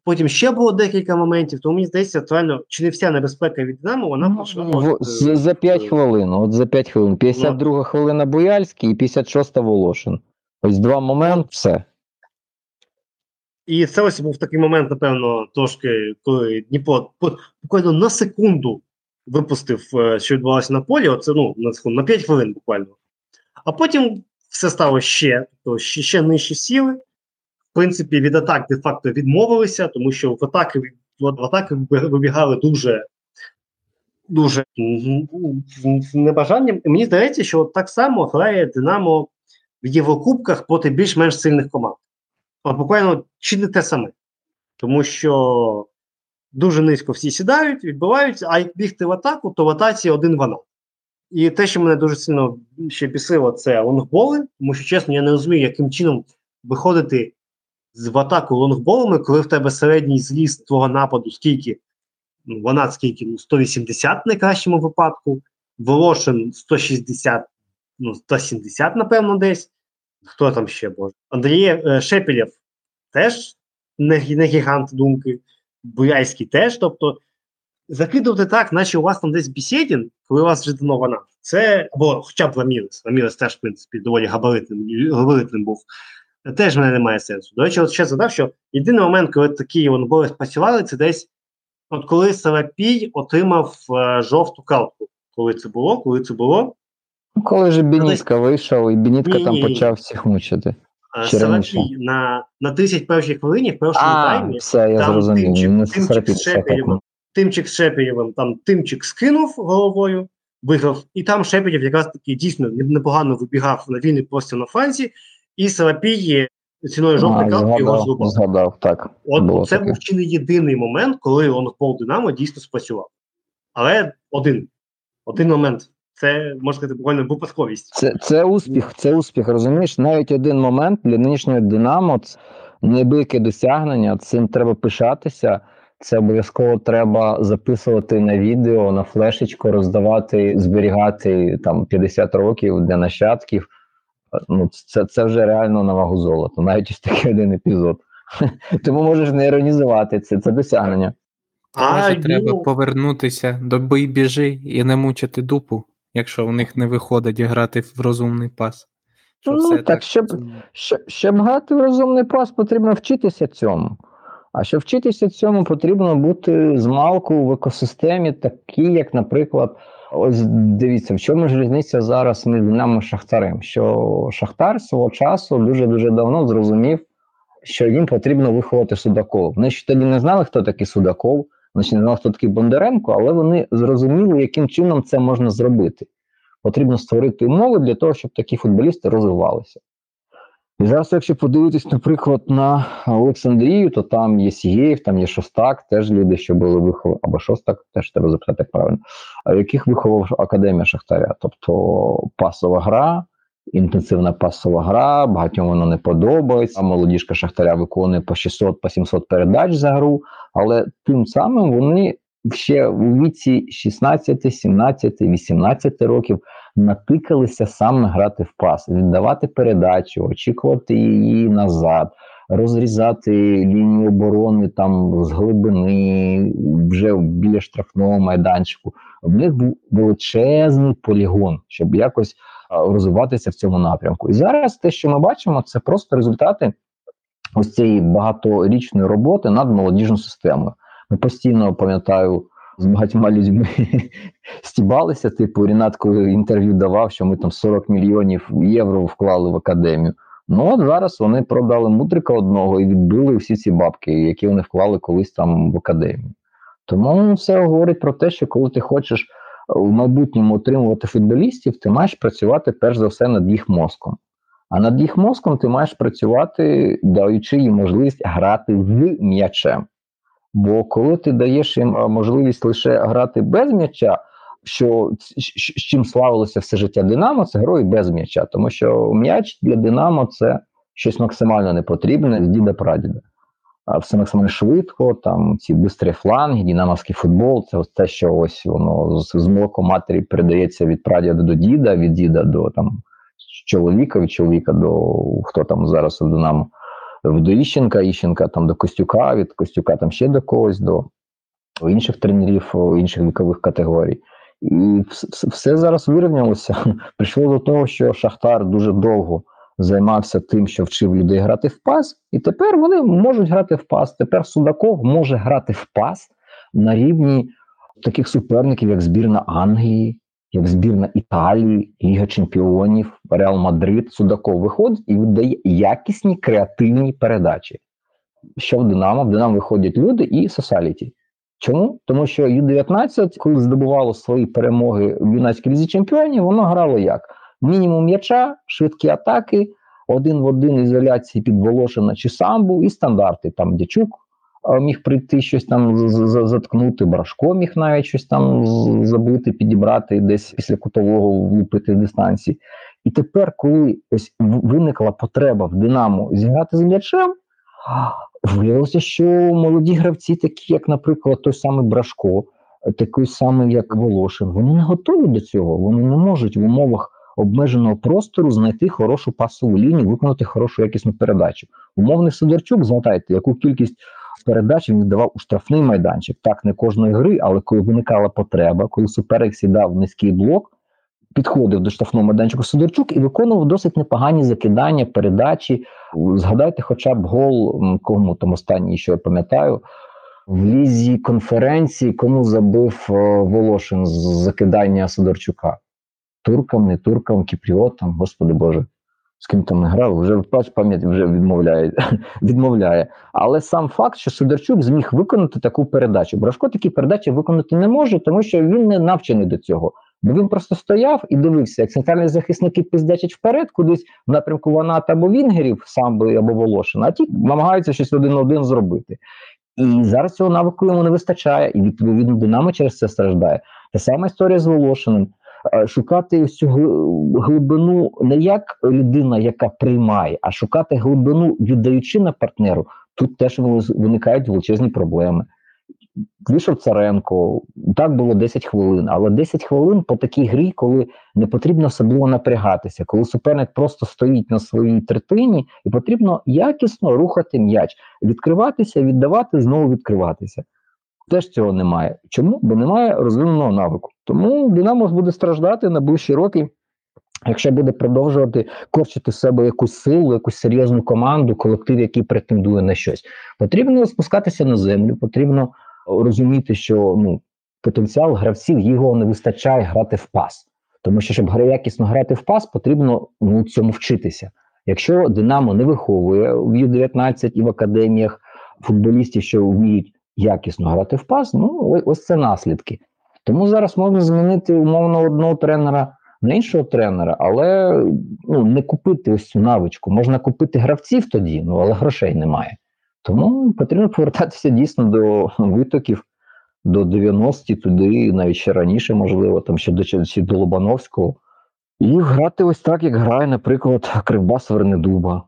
Потім ще було декілька моментів, тому мені здається, реально, чи не вся небезпека від Динамо, вона пройшла. За 5 хвилин, 52-га хвилина Буяльський і 56-та Волошин. Ось два моменти, все. І це ось був такий момент, напевно, трошки, коли Дніпро буквально на секунду випустив, що відбувалося на полі, на 5 хвилин буквально. А потім все стало ще нижче сіли. В принципі, від атак де-факто відмовилися, тому що в атаки вибігали дуже, дуже небажанням. І мені здається, що так само грає Динамо в Єврокубках проти більш-менш сильних команд. Буквально чи не те саме. Тому що дуже низько всі сідають, відбиваються, а як бігти в атаку, то в атаці один Ванат. І те, що мене дуже сильно ще бісило, це лонгболи, тому що, чесно, я не розумію, яким чином виходити в атаку лонгболами, коли в тебе середній зріст твого нападу скільки? Ванат скільки? 180 в найкращому випадку, Волошин 160, 170, напевно, десь. Хто там ще був? Андрій, Шепелєв теж не гігант думки. Буяйський теж. Тобто закидувати так, наче у вас там десь Бєсєдін, коли у вас вже дано Ванат. Це, або хоча б Рамірес. Рамірес теж, в принципі, доволі габаритним був. Теж в мене немає сенсу. До речі, от ще згадав, що єдиний момент, коли такі лонгболи спрацювали, це десь, от коли Сарапій отримав жовту картку. Коли це було. Коли вже Бенітка вийшов, і Бенітка там почав всіх мучити. Салафій на 31-й хвилині в першому таймі. Все, я зрозумів. Тимчик з Шепелєвим, там Тимчик скинув головою, виграв, і там Шепелєв якраз таки дійсно непогано вибігав на вільний простір на фланзі, і Салапій ціною жовтої картки його зробив. Згадав, так. От це був чи не єдиний момент, коли лонгбол Динамо дійсно спрацював. Але один момент. Це, можна сказати, буквально випадковість. Це успіх, розумієш? Навіть один момент для нинішнього Динамо – неабияке досягнення, цим треба пишатися. Це обов'язково треба записувати на відео, на флешечку, роздавати, зберігати там 50 років для нащадків. Ну, це вже реально на вагу золота, навіть ось такий один епізод. Тому можеш не іронізувати це досягнення. Може, треба повернутися до бий біжи і не мучити дупу, якщо у них не виходить грати в розумний пас. Щоб грати в розумний пас, потрібно вчитися цьому. А щоб вчитися цьому, потрібно бути змалку в екосистемі, такій, як, наприклад, ось дивіться, в чому ж різниця зараз між Динамо і Шахтарем? Що Шахтар свого часу дуже-дуже давно зрозумів, що їм потрібно виховати Судакова. Вони ще тоді не знали, хто такий Судаков, вони ще не знали, хто такий Бондаренко, але вони зрозуміли, яким чином це можна зробити. Потрібно створити умови для того, щоб такі футболісти розвивалися. І зараз, якщо подивитись, наприклад, на Олександрію, то там є Сієв, там є Шостак, теж люди, що були виховані, або Шостак, теж треба запитати, як правильно, яких виховував Академія Шахтаря. Тобто пасова гра, інтенсивна пасова гра, багатьом вона не подобається, молодіжка Шахтаря виконує по 600-700 передач за гру, але тим самим вони ще у віці 16, 17, 18 років натикалися саме грати в пас, віддавати передачу, очікувати її назад, розрізати лінію оборони там з глибини, вже біля штрафного майданчику. В них був величезний полігон, щоб якось розвиватися в цьому напрямку. І зараз те, що ми бачимо, це просто результати ось цієї багаторічної роботи над молодіжною системою. Ми постійно, пам'ятаю, з багатьма людьми стібалися, типу Рінатко інтерв'ю давав, що ми там 40 мільйонів євро вклали в академію. Ну от зараз вони продали мудрика одного і відбили всі ці бабки, які вони вклали колись там в академію. Тому все говорить про те, що коли ти хочеш в майбутньому отримувати футболістів, ти маєш працювати перш за все над їх мозком. А над їх мозком ти маєш працювати, даючи їм можливість грати з м'ячем. Бо коли ти даєш їм можливість лише грати без м'яча, що з чим славилося все життя Динамо, це грою без м'яча. Тому що м'яч для Динамо – це щось максимально непотрібне з діда-прадіда. Все максимально швидко, там ці бистрі фланги, динамовський футбол – це ось те, що ось воно з молоком матері передається від прадіда до діда, від діда до там, чоловіка, від чоловіка до хто там зараз у Динамо. До Іщенка там до Костюка, від Костюка там ще до когось, до інших тренерів, інших вікових категорій. І все зараз вирівнялося. Прийшло до того, що Шахтар дуже довго займався тим, що вчив людей грати в пас, і тепер вони можуть грати в пас. Тепер Судаков може грати в пас на рівні таких суперників, як збірна Англії, як збірна Італії, Ліга Чемпіонів, Реал Мадрид. Судаков виходить і віддає якісні, креативні передачі. Що в Динамо? В Динамо виходять люди і сосаліті. Чому? Тому що Ю-19, коли здобувало свої перемоги в юнацькій лізі чемпіонів, воно грало як? Мінімум м'яча, швидкі атаки, один в один ізоляції під Волошина чи самбу і стандарти. Там Дячук міг прийти щось там заткнути, Брашко міг навіть щось там забити, підібрати, десь після кутового влупити дистанції. І тепер, коли ось виникла потреба в Динамо зіграти з м'ячем, виявилося, що молоді гравці, такі як, наприклад, той самий Брашко, такий самий як Волошин, вони не готові до цього, вони не можуть в умовах обмеженого простору знайти хорошу пасову лінію, виконати хорошу якісну передачу. Умовний Сидорчук, згадайте, яку кількість передач він віддавав у штрафний майданчик. Так, не кожної гри, але коли виникала потреба, коли суперник сідав в низький блок, підходив до штрафного майданчика Сидорчук і виконував досить непогані закидання, передачі. Згадайте хоча б гол, кому там останній, що я пам'ятаю, в лізі конференції, кому забив Волошин з закидання Сидорчука. Туркам, не туркам, кіпріотам, господи Боже. з ким там не грав, вже пам'ять вже відмовляє. Але сам факт, що Сидорчук зміг виконати таку передачу. Брашко такі передачі виконати не може, тому що він не навчений до цього. Бо він просто стояв і дивився, як центральні захисники пиздячать вперед, кудись в напрямку Ваната або Вінгерів, Самби або Волошина, а ті намагаються щось один на один зробити. І зараз цього навику йому не вистачає, і відповідно Динамо через це страждає. Та сама історія з Волошиним. Шукати всю глибину не як людина, яка приймає, а шукати глибину, віддаючи на партнеру, тут теж виникають величезні проблеми. Вийшов Царенко, так було 10 хвилин, але 10 хвилин по такій грі, коли не потрібно особливо напрягатися, коли суперник просто стоїть на своїй третині і потрібно якісно рухати м'яч, відкриватися, віддавати, знову відкриватися. Теж цього немає. Чому? Бо немає розвиненого навику. Тому Динамо буде страждати на ближчі роки, якщо буде продовжувати корчити в себе якусь силу, якусь серйозну команду, колектив, який претендує на щось. Потрібно спускатися на землю, потрібно розуміти, що потенціал гравців, його не вистачає грати в пас. Тому що, щоб якісно грати в пас, потрібно цьому вчитися. Якщо Динамо не виховує в Ю-19 і в академіях футболістів, що вміють якісно грати в пас, ось це наслідки. Тому зараз можна змінити умовно одного тренера на іншого тренера, але не купити ось цю навичку. Можна купити гравців тоді, але грошей немає. Тому потрібно повертатися дійсно до витоків, до 90-ті, туди, навіть ще раніше, можливо, там ще до Лобановського. І грати ось так, як грає, наприклад, Кривбас Вернедуба.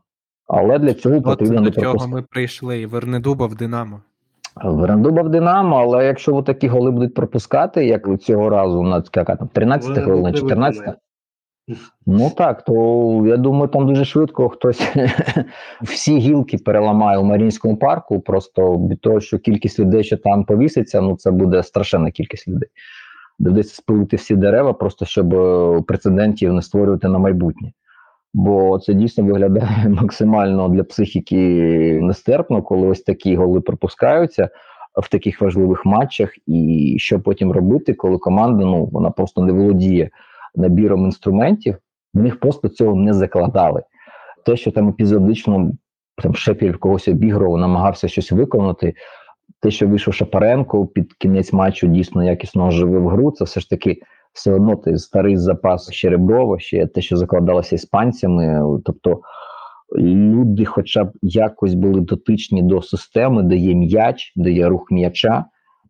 Але для цього потрібно не пропускати. До цього ми прийшли, і Вернедуба в Динамо. Вернедуба в Динамо, але якщо от такі голи будуть пропускати, як цього разу на 13-й хвилині, 14-й, то я думаю, там дуже швидко хтось всі гілки переламає у Маріїнському парку, просто від того, що кількість людей, що там повіситься, це буде страшенна кількість людей. Доведеться спилити всі дерева, просто щоб прецедентів не створювати на майбутнє. Бо це дійсно виглядає максимально для психіки нестерпно, коли ось такі голи пропускаються в таких важливих матчах, і що потім робити, коли команда, вона просто не володіє набіром інструментів, в них просто цього не закладали. Те, що там епізодично Шепіль когось обігрував, намагався щось виконати, те, що вийшов Шапаренко під кінець матчу, дійсно якісно оживив гру, це все ж таки все одно той старий запас Щереброва, ще те, що закладалося іспанцями, тобто люди хоча б якось були дотичні до системи, де є м'яч, де є рух м'яча.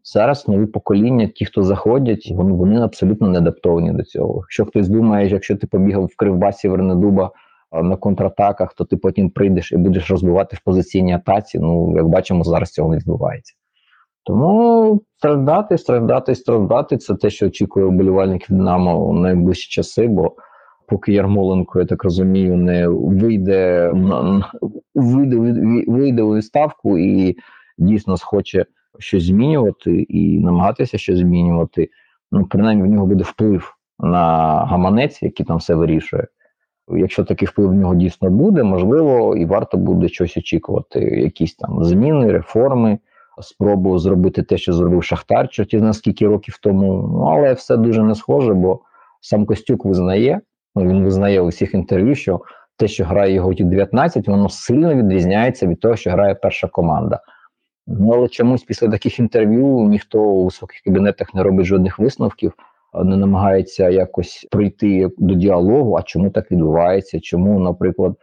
Зараз нові покоління, ті, хто заходять, вони абсолютно не адаптовані до цього. Якщо хтось думає, якщо ти побігав в Кривбасі Вернедуба на контратаках, то ти потім прийдеш і будеш розбивати в позиційній атаці, як бачимо, зараз цього не відбувається. Тому страждати – це те, що очікує вболівальників Динамо в найближчі часи, бо поки Ярмоленко, я так розумію, не вийде у відставку і дійсно схоче щось змінювати і намагатися щось змінювати, принаймні в нього буде вплив на гаманець, який там все вирішує. Якщо такий вплив в нього дійсно буде, можливо, і варто буде щось очікувати, якісь там зміни, реформи, спробу зробити те, що зробив Шахтар, чорті на скільки років тому, але все дуже не схоже, бо сам Костюк визнає, він визнає у всіх інтерв'ю, що те, що грає його Ю-19, воно сильно відрізняється від того, що грає перша команда. Але чомусь після таких інтерв'ю ніхто у високих кабінетах не робить жодних висновків, не намагається якось прийти до діалогу, а чому так відбувається, чому, наприклад,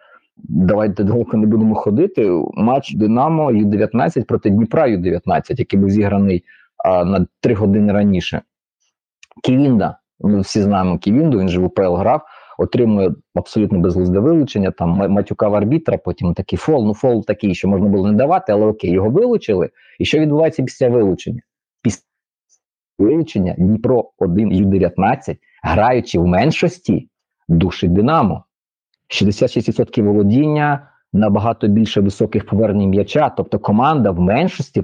давайте довго не будемо ходити, матч Динамо Ю-19 проти Дніпра Ю-19, який був зіграний на 3 години раніше. Ківінда, ми всі знаємо Ківінду, він же в УПЛ грав, отримує абсолютно безглузде вилучення, там матюкав арбітра, потім такий фол, фол такий, що можна було не давати, але окей, його вилучили. І що відбувається після вилучення? Після вилучення Дніпро 1 Ю-19, граючи в меншості, душить Динамо. 66% володіння, набагато більше високих повернень м'яча, тобто команда в меншості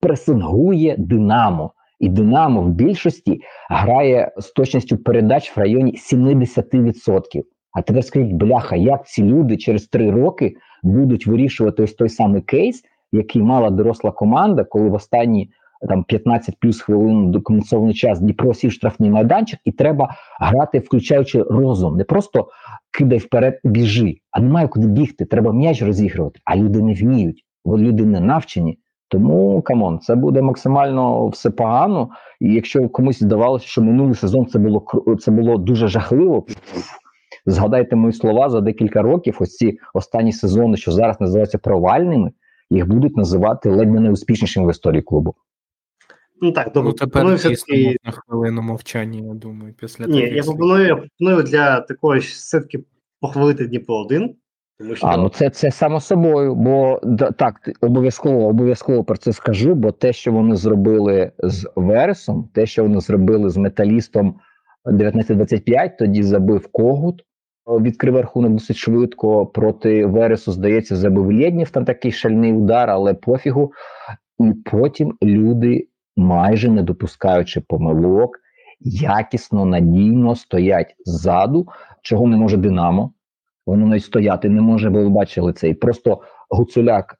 пресингує Динамо. І Динамо в більшості грає з точністю передач в районі 70%. А тепер скажіть, бляха, як ці люди через 3 роки будуть вирішувати ось той самий кейс, який мала доросла команда, коли в останні там 15 плюс хвилин до компенсований час Дніпро сів штрафний майданчик, і треба грати, включаючи розум. Не просто кидай вперед, біжи, а немає куди бігти, треба м'яч розігрувати. А люди не вміють, бо люди не навчені. Тому, камон, це буде максимально все погано. І якщо комусь здавалося, що минулий сезон це було дуже жахливо, згадайте мої слова за декілька років, ось ці останні сезони, що зараз називаються провальними, їх будуть називати ледь не найуспішнішими в історії клубу. Ну так, тому тепер все-таки хвилину мовчання, я думаю, після того. Ні, я пропоную для такої ж все-таки похвалити Дніпро 1. Ну це само собою, бо так, обов'язково про це скажу, бо те, що вони зробили з Вересом, те, що вони зробили з Металістом 19-25, тоді забив Когут, відкрив рахунок досить швидко, проти Вересу, здається, забив Лєднєв, там такий шальний удар, але пофігу. І потім люди, майже не допускаючи помилок, якісно, надійно стоять ззаду, чого не може Динамо. Воно навіть стояти не може, бо ви бачили це. І просто Гуцуляк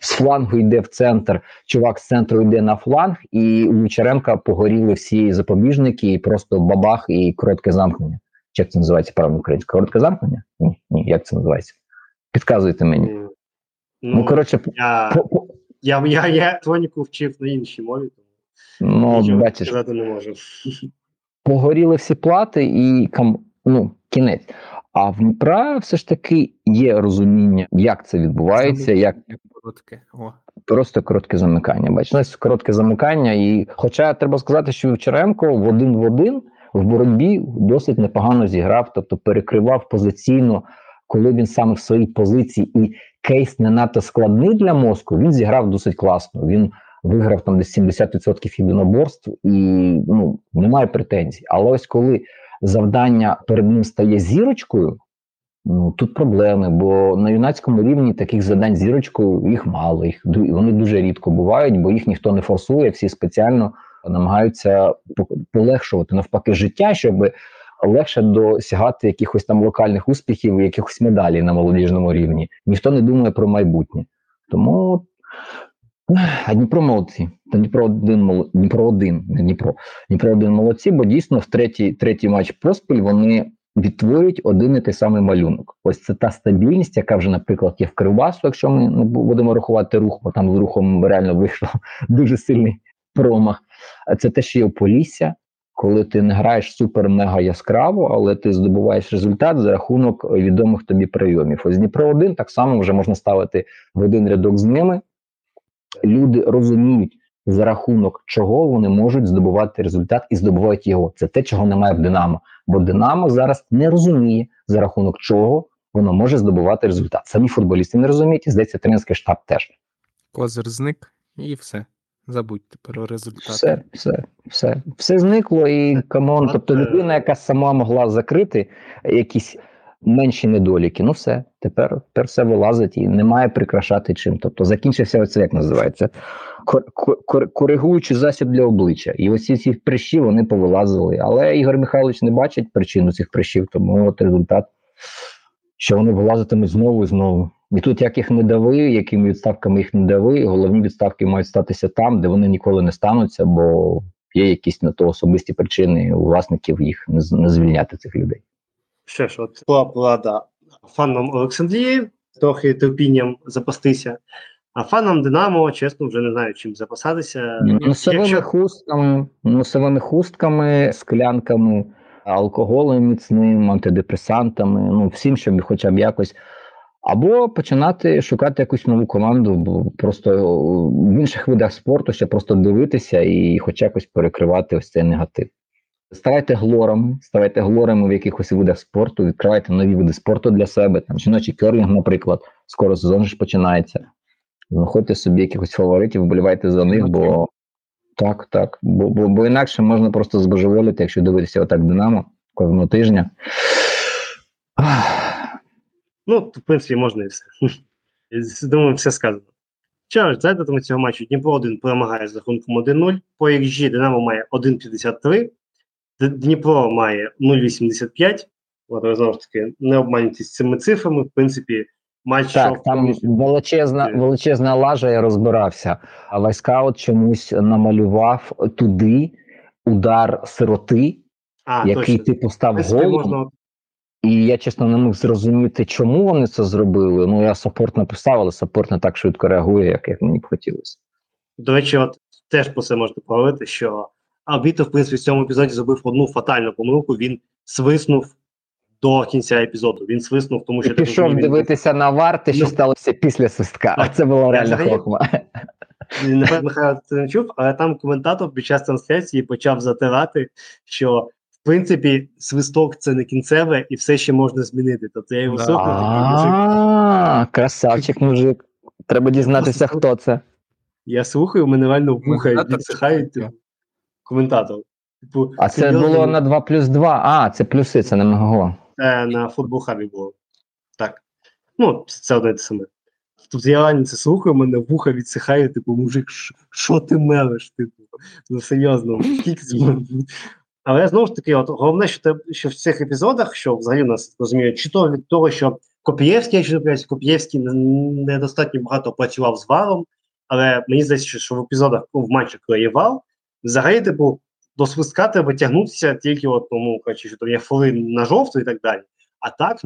з флангу йде в центр, чувак з центру йде на фланг, і у Вічеренка погоріли всі запобіжники, і просто бабах, і коротке замкнення. Як це називається правильно українською? Коротке замкнення? Ні, як це називається? Підказуйте мені. Ну коротше... Я тоніку вчив на іншій мові, тому нічого сказати не можу. Погоріли всі плати, і кінець. А в Дніпра все ж таки є розуміння, як це відбувається, як просто коротке замикання. Бачите, коротке замикання. І хоча треба сказати, що Вівчаренко в один в боротьбі досить непогано зіграв, тобто перекривав позиційно, коли він саме в своїй позиції, і кейс не надто складний для мозку, він зіграв досить класно. Він виграв там десь 70% єдиноборств і немає претензій. Але ось коли завдання перед ним стає зірочкою, тут проблеми, бо на юнацькому рівні таких завдань зірочкою їх мало, вони дуже рідко бувають, бо їх ніхто не форсує, всі спеціально намагаються полегшувати навпаки життя, щоб легше досягати якихось там локальних успіхів, якихось медалей на молодіжному рівні. Ніхто не думає про майбутнє. Тому Дніпро молодці. Дніпро один молодці, бо дійсно в третій матч поспіль вони відтворюють один і той самий малюнок. Ось це та стабільність, яка вже, наприклад, є в Кривбасу, якщо ми не будемо рахувати рух, бо там з рухом реально вийшов дуже сильний промах. Це те, що є у Полісся, коли ти не граєш супер-мега яскраво, але ти здобуваєш результат за рахунок відомих тобі прийомів. Ось Дніпро 1 так само вже можна ставити в один рядок з ними. Люди розуміють, за рахунок чого вони можуть здобувати результат і здобувають його. Це те, чого немає в Динамо. Бо Динамо зараз не розуміє, за рахунок чого воно може здобувати результат. Самі футболісти не розуміють, і, здається, тренерський штаб теж. Козир зник, і все. Забудьте про результати. Все зникло, і камон. Тобто людина, яка сама могла закрити якісь менші недоліки, тепер все вилазить і немає прикрашати чим. Тобто закінчився оце, як називається, коригуючий засіб для обличчя. І ось ці прищі, вони повилазили. Але Ігор Михайлович не бачить причину цих прищів, тому от результат, що вони вилазитимуть знову і знову. І тут, як їх не дави, якими відставками їх не дави, головні відставки мають статися там, де вони ніколи не стануться, бо є якісь на то особисті причини у власників їх не звільняти цих людей. Що ж, от була фаном Олександрії, трохи терпінням запастися, а фаном Динамо, чесно, вже не знаю, чим запасатися. Носовими хустками, склянками, алкоголем міцним, антидепресантами, всім, щоб хоча б якось. Або починати шукати якусь нову команду, бо просто в інших видах спорту ще просто дивитися і хоч якось перекривати ось цей негатив. Ставайте глорами в якихось видах спорту, відкривайте нові види спорту для себе, там жіночий керлінг, наприклад, скоро сезон ж починається. Знаходьте собі якихось фаворитів, вболівайте за них, бо так. Бо інакше можна просто збожеволіти, якщо дивитися отак Динамо кожного тижня. В принципі, можна і все. Думаю, все сказано. Що ж, за результатами цього матчу Дніпро 1 перемагає з рахунком 1-0. По XG Динамо має 1,53. Дніпро має 0,85, знову ж таки, не обманюйтесь цими цифрами, в принципі, Матч так, шов, там величезна лажа, я розбирався. А Вайскаут чомусь намалював туди удар сироти, який точно. Ти поставив голову. І я, чесно, не міг зрозуміти, чому вони це зробили. Ну, я саппорт написав, але саппорт не так швидко реагує, як мені б хотілося. До речі, от теж про це можна поговорити, що Абіто, в принципі, в цьому епізоді зробив одну фатальну помилку. Він свиснув до кінця епізоду. Він свиснув, тому що... І пішов так, дивитися на вар, те, що сталося після свистка. А це була реальна хохма. Напевно, Михайло це не чув, але там коментатор під час трансляції почав затирати, що... В принципі, свисток – це не кінцеве, і все ще можна змінити. Тобто я його сокнув. А-а-а, красавчик, мужик. Треба дізнатися, хто це. Я слухаю, мене реально вухають, відсихають коментатор. А це було на 2+2? А, це плюси, це не мого. На футбол-хабі було. Так. Ну, це одне те саме. Тобто я реально це слухаю, мене вуха відсихає, мужик, що ти мелиш? Ну, серйозно, Але, знову ж таки, от, головне, що в цих епізодах, що взагалі нас розуміють, чи то від того, що Копієвський недостатньо багато працював з валом, але мені здається, що в епізодах, в матчах, коли є вал, взагалі, до свистка треба тягнутися тільки, от, що там є фоли на жовту і так далі. А так,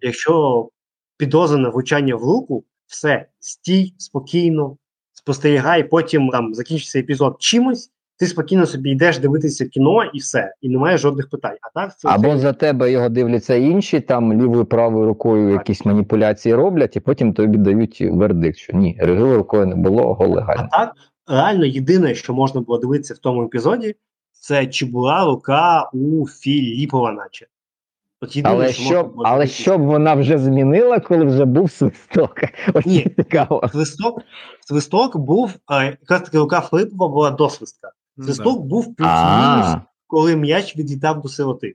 якщо підозрене влучання в руку, все, стій, спокійно, спостерігай, потім там закінчиться епізод чимось, ти спокійно собі йдеш дивитися кіно і все, і немає жодних питань. А так це або за тебе його дивляться інші, там лівою, правою рукою якісь маніпуляції роблять, і потім тобі дають вердикт, що ні, лівою рукою не було, гол легально. А так, реально єдине, що можна було дивитися в тому епізоді, це чи була рука у Філіпова, наче. Але щоб вона вже змінила, коли вже був свисток? Ні, свисток був, якраз таки рука Філіпова була до свистка. Свисток був плюс-мінус, коли м'яч відлітав до сироти.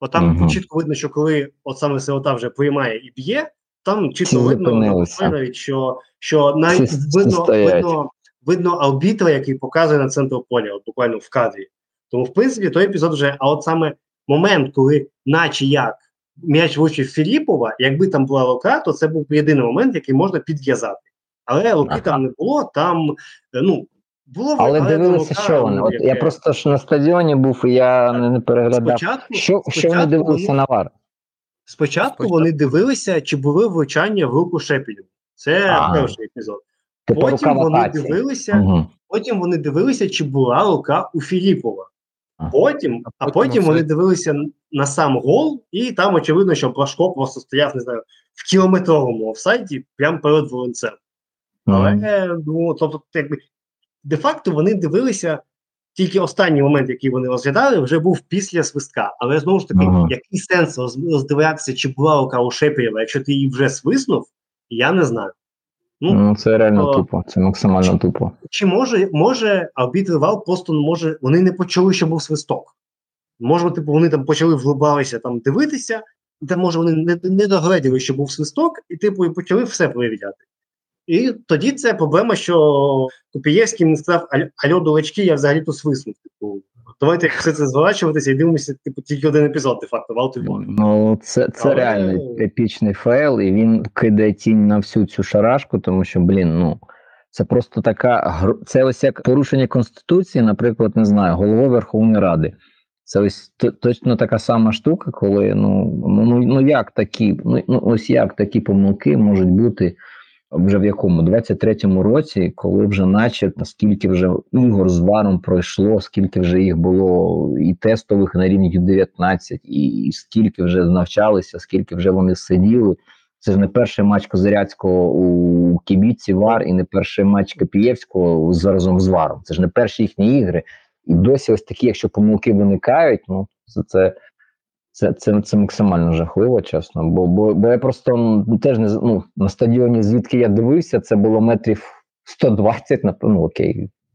От там чітко видно, що коли от саме сирота вже приймає і б'є, там чітко видно, що навіть видно арбітра, який показує на центр поля, от буквально в кадрі. Тому, в принципі, той епізод вже, а от саме момент, коли наче як м'яч влучив Філіпова, якби там була рука, то це був єдиний момент, який можна підв'язати. Але руки там не було, там, було, але дивилися, що вони. От я просто ж на стадіоні був, і я не переглядав. Що вони дивилися на вар? Спочатку вони дивилися, чи були влучання в руку Шепелю. Це перший епізод. Потім вони дивилися, чи була рука у Філіпова. Потім вони дивилися на сам гол, і там очевидно, що Блашко просто стояв, не знаю, в кілометровому офсайді, прямо перед волонцем. Але, тобто, якби, де-факто вони дивилися, тільки останній момент, який вони розглядали, вже був після свистка. Але, знову ж таки, який сенс роздивлятися, чи була рука у Шепелєва, якщо ти її вже свиснув, я не знаю. Це реально тупо, це максимально тупо. Чи може арбітр вал просто вони не почули, що був свисток. Може, вони там почали влибалися там дивитися, та може вони не догледіли, що був свисток, і і почали все перевіряти. І тоді це проблема, що Купієвський не сказав, альо, дурачки, я взагалі тут свиснув. Давайте все це зворачуватися і дивимося, тільки один епізод, де-факто, валтові. Це реально епічний фейл, і він кидає тінь на всю цю шарашку, тому що, це просто це ось як порушення Конституції, наприклад, не знаю, Голови Верховної Ради. Це ось точно така сама штука, коли, як такі помилки можуть бути вже в якому? 23-му році, коли вже наче, скільки вже ігор з варом пройшло, скільки вже їх було і тестових на рівні 19, і скільки вже навчалися, скільки вже вони сиділи. Це ж не перший матч Козиряцького у кібіці вар, і не перший матч Копієвського разом з варом. Це ж не перші їхні ігри. І досі ось такі, якщо помилки виникають, Це максимально жахливо, чесно, бо я просто теж не на стадіоні, звідки я дивився, це було метрів 120,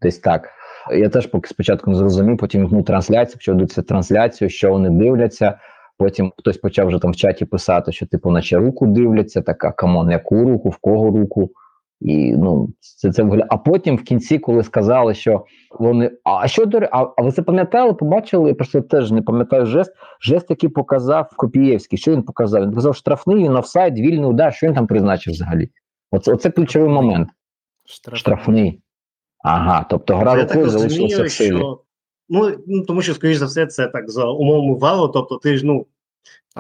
десь так. Я теж поки спочатку не зрозумів, потім вімкнув трансляцію, почав дивитися трансляцію, що вони дивляться, потім хтось почав вже там в чаті писати, що наче руку дивляться, така камон, яку руку, в кого руку, І, ну, це виглядає. А потім в кінці, коли сказали, що вони, а ви це пам'ятали, побачили, я просто теж не пам'ятаю жест, який показав Копієвський. Що він показав? Він показав штрафний, він офсайд, вільний удар, що він там призначив взагалі? Оце ключовий момент. Штрафний. Ага, тобто гра рукою залишилася в силі. Тому що, скоріш за все, це так за умовами валу, тобто ти ж,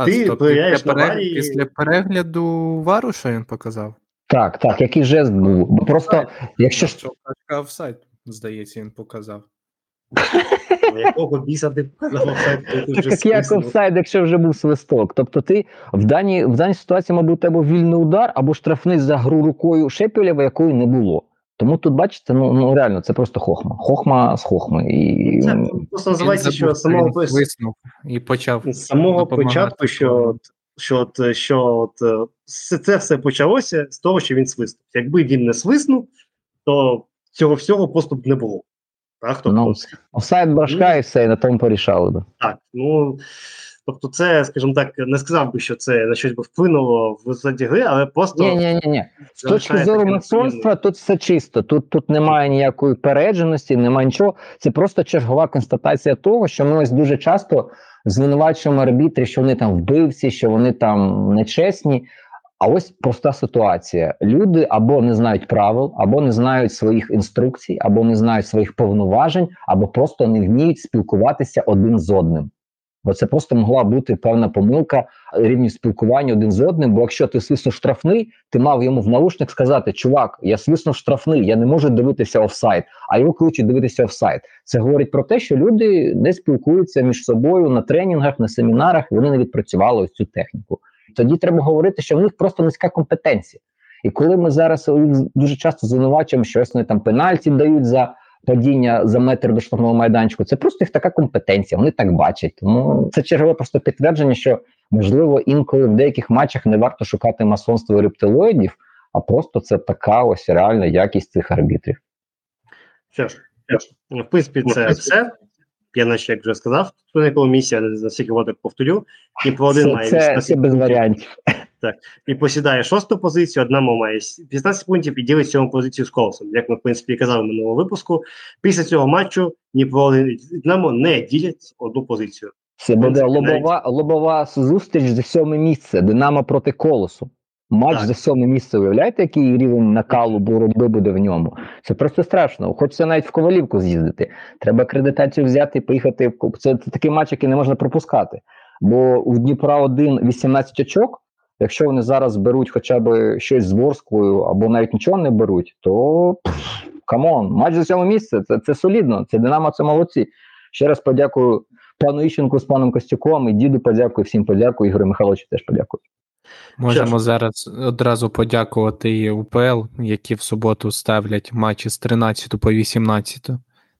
ти перевіряєш на варі. Після перегляду вару, що він показав? Так, який жест був. Просто, якщо... Офсайд, здається, він показав. Якого біса ти показав офсайд? Так як офсайд, якщо вже був свисток. Тобто ти в даній ситуації, мабуть, у тебе вільний удар, або штрафний за гру рукою Шепелєва, якої не було. Тому тут, бачите, реально, це просто хохма. Хохма з хохми. І... Це просто називається, що самого початку, що це все почалося з того, що він свиснув. Якби він не свиснув, то цього всього поступ не було. Так, тобто, офсайд Брашка і все, і на тому порішали. Да. Так, тобто це, скажімо так, не сказав би, що це на щось би вплинуло в результаті гри, але просто... Ні. З точки зору масонства тут все чисто. Тут немає ніякої передженості, немає нічого. Це просто чергова констатація того, що ми ось дуже часто звинувачуємо арбітрів, що вони там вбивці, що вони там нечесні. А ось проста ситуація. Люди або не знають правил, або не знають своїх інструкцій, або не знають своїх повноважень, або просто не вміють спілкуватися один з одним. Бо це просто могла бути певна помилка рівнів спілкування один з одним, бо якщо ти свиснув штрафний, ти мав йому в наушник сказати: чувак, я свиснув штрафний, я не можу дивитися офсайд, а його кличуть дивитися офсайд. Це говорить про те, що люди не спілкуються між собою на тренінгах, на семінарах, вони не відпрацювали ось цю техніку. Тоді треба говорити, що в них просто низька компетенція. І коли ми зараз дуже часто звинувачуємо, що ось вони там пенальті дають за падіння за метр до штрафного майданчику, це просто їх така компетенція, вони так бачать. Тому це чергове просто підтвердження, що, можливо, інколи в деяких матчах не варто шукати масонство рептилоїдів, а просто це така ось реальна якість цих арбітрів. Що ж, в принципі, це все. Я, наче, як вже сказав, що не комісія, за всіх водок повторю, і по один має 18 без варіантів. Так. І посідає 6-ту позицію, Динамо має 15 пунктів і ділить 7-му позицію з Колосом. Як ми, в принципі, і казали в минулому випуску, після цього матчу Динамо не ділять одну позицію. Це буде лобова зустріч за 7-ме місце, Динамо проти Колосу. Матч за 7-ме місце, уявляєте, який рівень накалу боротьби буде в ньому? Це просто страшно. Хочеться навіть в Ковалівку з'їздити. Треба акредитацію взяти і поїхати. Це такий матч, який не можна пропускати. Бо у Дніпра-1 18 очок. Якщо вони зараз беруть хоча б щось з Ворською, або навіть нічого не беруть, то камон, матч за 7-ме місце, це солідно, це Динамо, це молодці. Ще раз подякую пану Іщенку з паном Костюком, і діду подякую, всім подякую, Ігорю Михайловичу теж подякую. Можемо зараз одразу подякувати і УПЛ, які в суботу ставлять матчі з 13 по 18.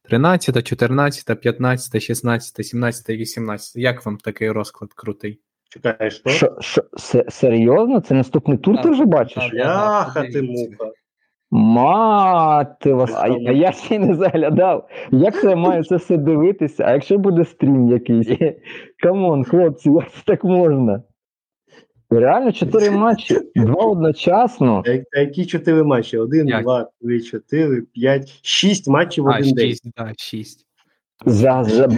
13, 14, 15, 16, 17, 18. Як вам такий розклад крутий? Чекаєш, що? Серйозно? Це наступний тур ти вже бачиш? Яха ти муха. Мати вас, а я ще не заглядав. Як це маю це все дивитися? А якщо буде стрім якийсь? Камон, хлопці, як це так можна? Реально 4 матчі, 2 одночасно. А які 4 матчі? 1, 2, 3, 4, 5, 6 матчів в один день. 6.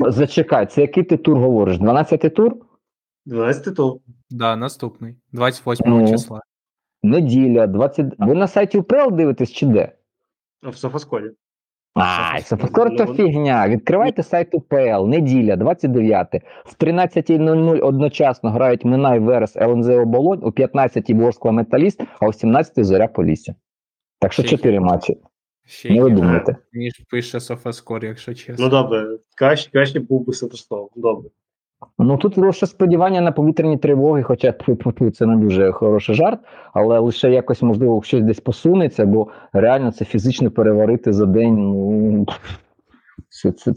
Зачекай, це який ти тур говориш? 12-й тур? 12 тур. Да, наступний. 28 числа. Неділя, 20... Ви на сайті УПЛ дивитесь чи де? В Софоскорі. Софоскор то фігня. Відкривайте сайт УПЛ. Неділя, 29. В 13:00 одночасно грають Минай, Верес, ЛНЗ Оболонь, у 15:00 Ворскла Металіст, а о 17:00 Зоря Полісся. Так що 4 матчі. Не ви думаєте. Ніж пише Софоскор, якщо чесно. Добре. Краще був би Софоскор. Добре. Тут лише сподівання на повітряні тривоги, хоча це не дуже хороший жарт, але лише якось, можливо, щось десь посунеться, бо реально це фізично переварити за день,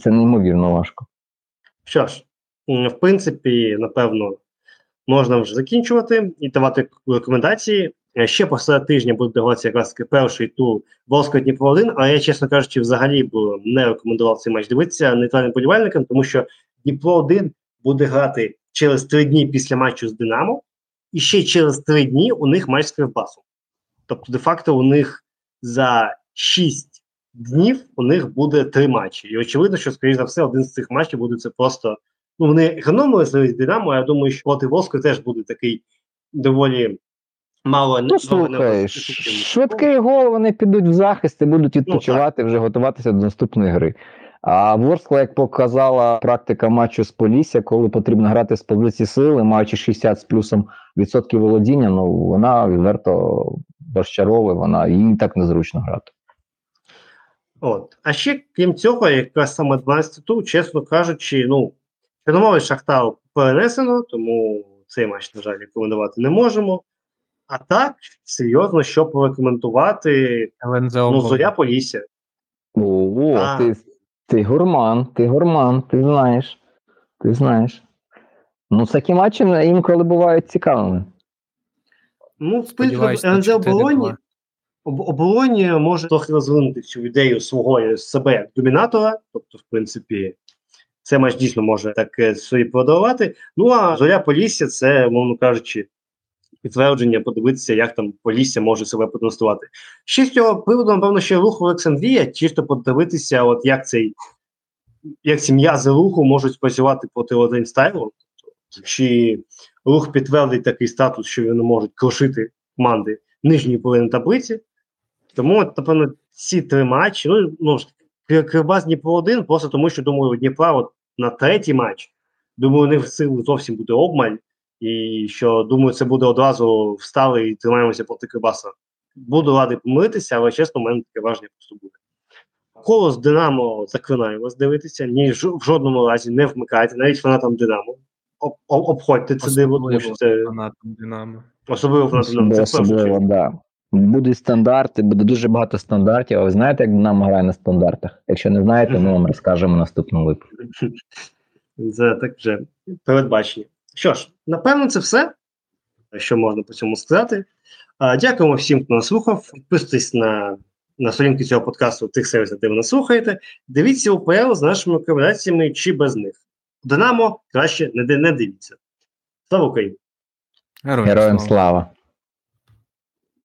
це неймовірно важко. Що ж, в принципі, напевно, можна вже закінчувати і давати рекомендації. Ще посеред тижня буде дивитися якраз перший тур Волсько-Дніпро-1, але я, чесно кажучи, взагалі б не рекомендував цей матч дивитися нейтральним болівальникам, тому що Дніпро-1 буде грати через 3 дні після матчу з Динамо, і ще через 3 дні у них матч з Кривбасом. Тобто, де-факто, у них за 6 днів у них буде 3 матчі. І очевидно, що, скоріш за все, один з цих матчів буде це просто... Ну, вони економили свої Динамо, а я думаю, що проти Воску теж буде такий доволі мало... Ну, слухай, швидкий гол, вони підуть в захист і будуть відпочивати, вже готуватися до наступної гри. А Ворскла, як показала практика матчу з Полісся, коли потрібно грати з позиції сили, маючи 60 з плюсом відсотків володіння, ну вона відверто розчаровує, вона їй так незручно грати. От. А ще, крім цього, якраз саме 12 тур, чесно кажучи, ну, Чорноморець Шахтару перенесено, тому цей матч, на жаль, рекомендувати не можемо. А так, серйозно, що порекомендувати, ну, Зоря Полісся. Ого, Ти гурман, ти знаєш. Ну, такі матчі інколи бувають цікавими. Ну, в принципі, ЛНЗ Оболонь може трохи розвинути цю ідею свого себе як домінатора. Тобто, в принципі, це матч дійсно може так собі продавати. Ну, а Зоря Полісся – це, мовно кажучи, підтвердження, подивитися, як там Полісся може себе продемонструвати. Ще з цього приводу, напевно, ще рух Олександрія, чисто подивитися, от як ці м'язи руху можуть спрацювати проти один стайлу. Чи рух підтвердить такий статус, що вони можуть крушити команди нижньої половини таблиці. Тому, от, напевно, ці 3 матчі, ну Кривбас Дніпро-1, просто тому, що, думаю, Дніпра от, на 3-й матч, думаю, у них сили зовсім буде обмаль. І що, думаю, це буде одразу встали і тримаємося проти Кривбаса. Буду радий помилитися, але, чесно, в мене таке враження просто буде. Колос Динамо заклинаю вас дивитися, в жодному разі не вмикайте, навіть фанатам Динамо. Обходьте це диво, тому що це... Фанатам Динамо. Особливо фанатам Динамо. Це особливо, так. Да. Будуть стандарти, буде дуже багато стандартів, а ви знаєте, як Динамо грає на стандартах? Якщо не знаєте, ми вам розкажемо в наступному випуску. Це так вже передбачення. Що ж, напевно, це все, що можна по цьому сказати. Дякуємо всім, хто нас слухав. Підписуйтесь на сторінки цього подкасту в тих сервісах, де ви нас слухаєте. Дивіться УПЛ з нашими рекомендаціями чи без них. Динамо краще не дивіться. Слава Україні! Героям слава!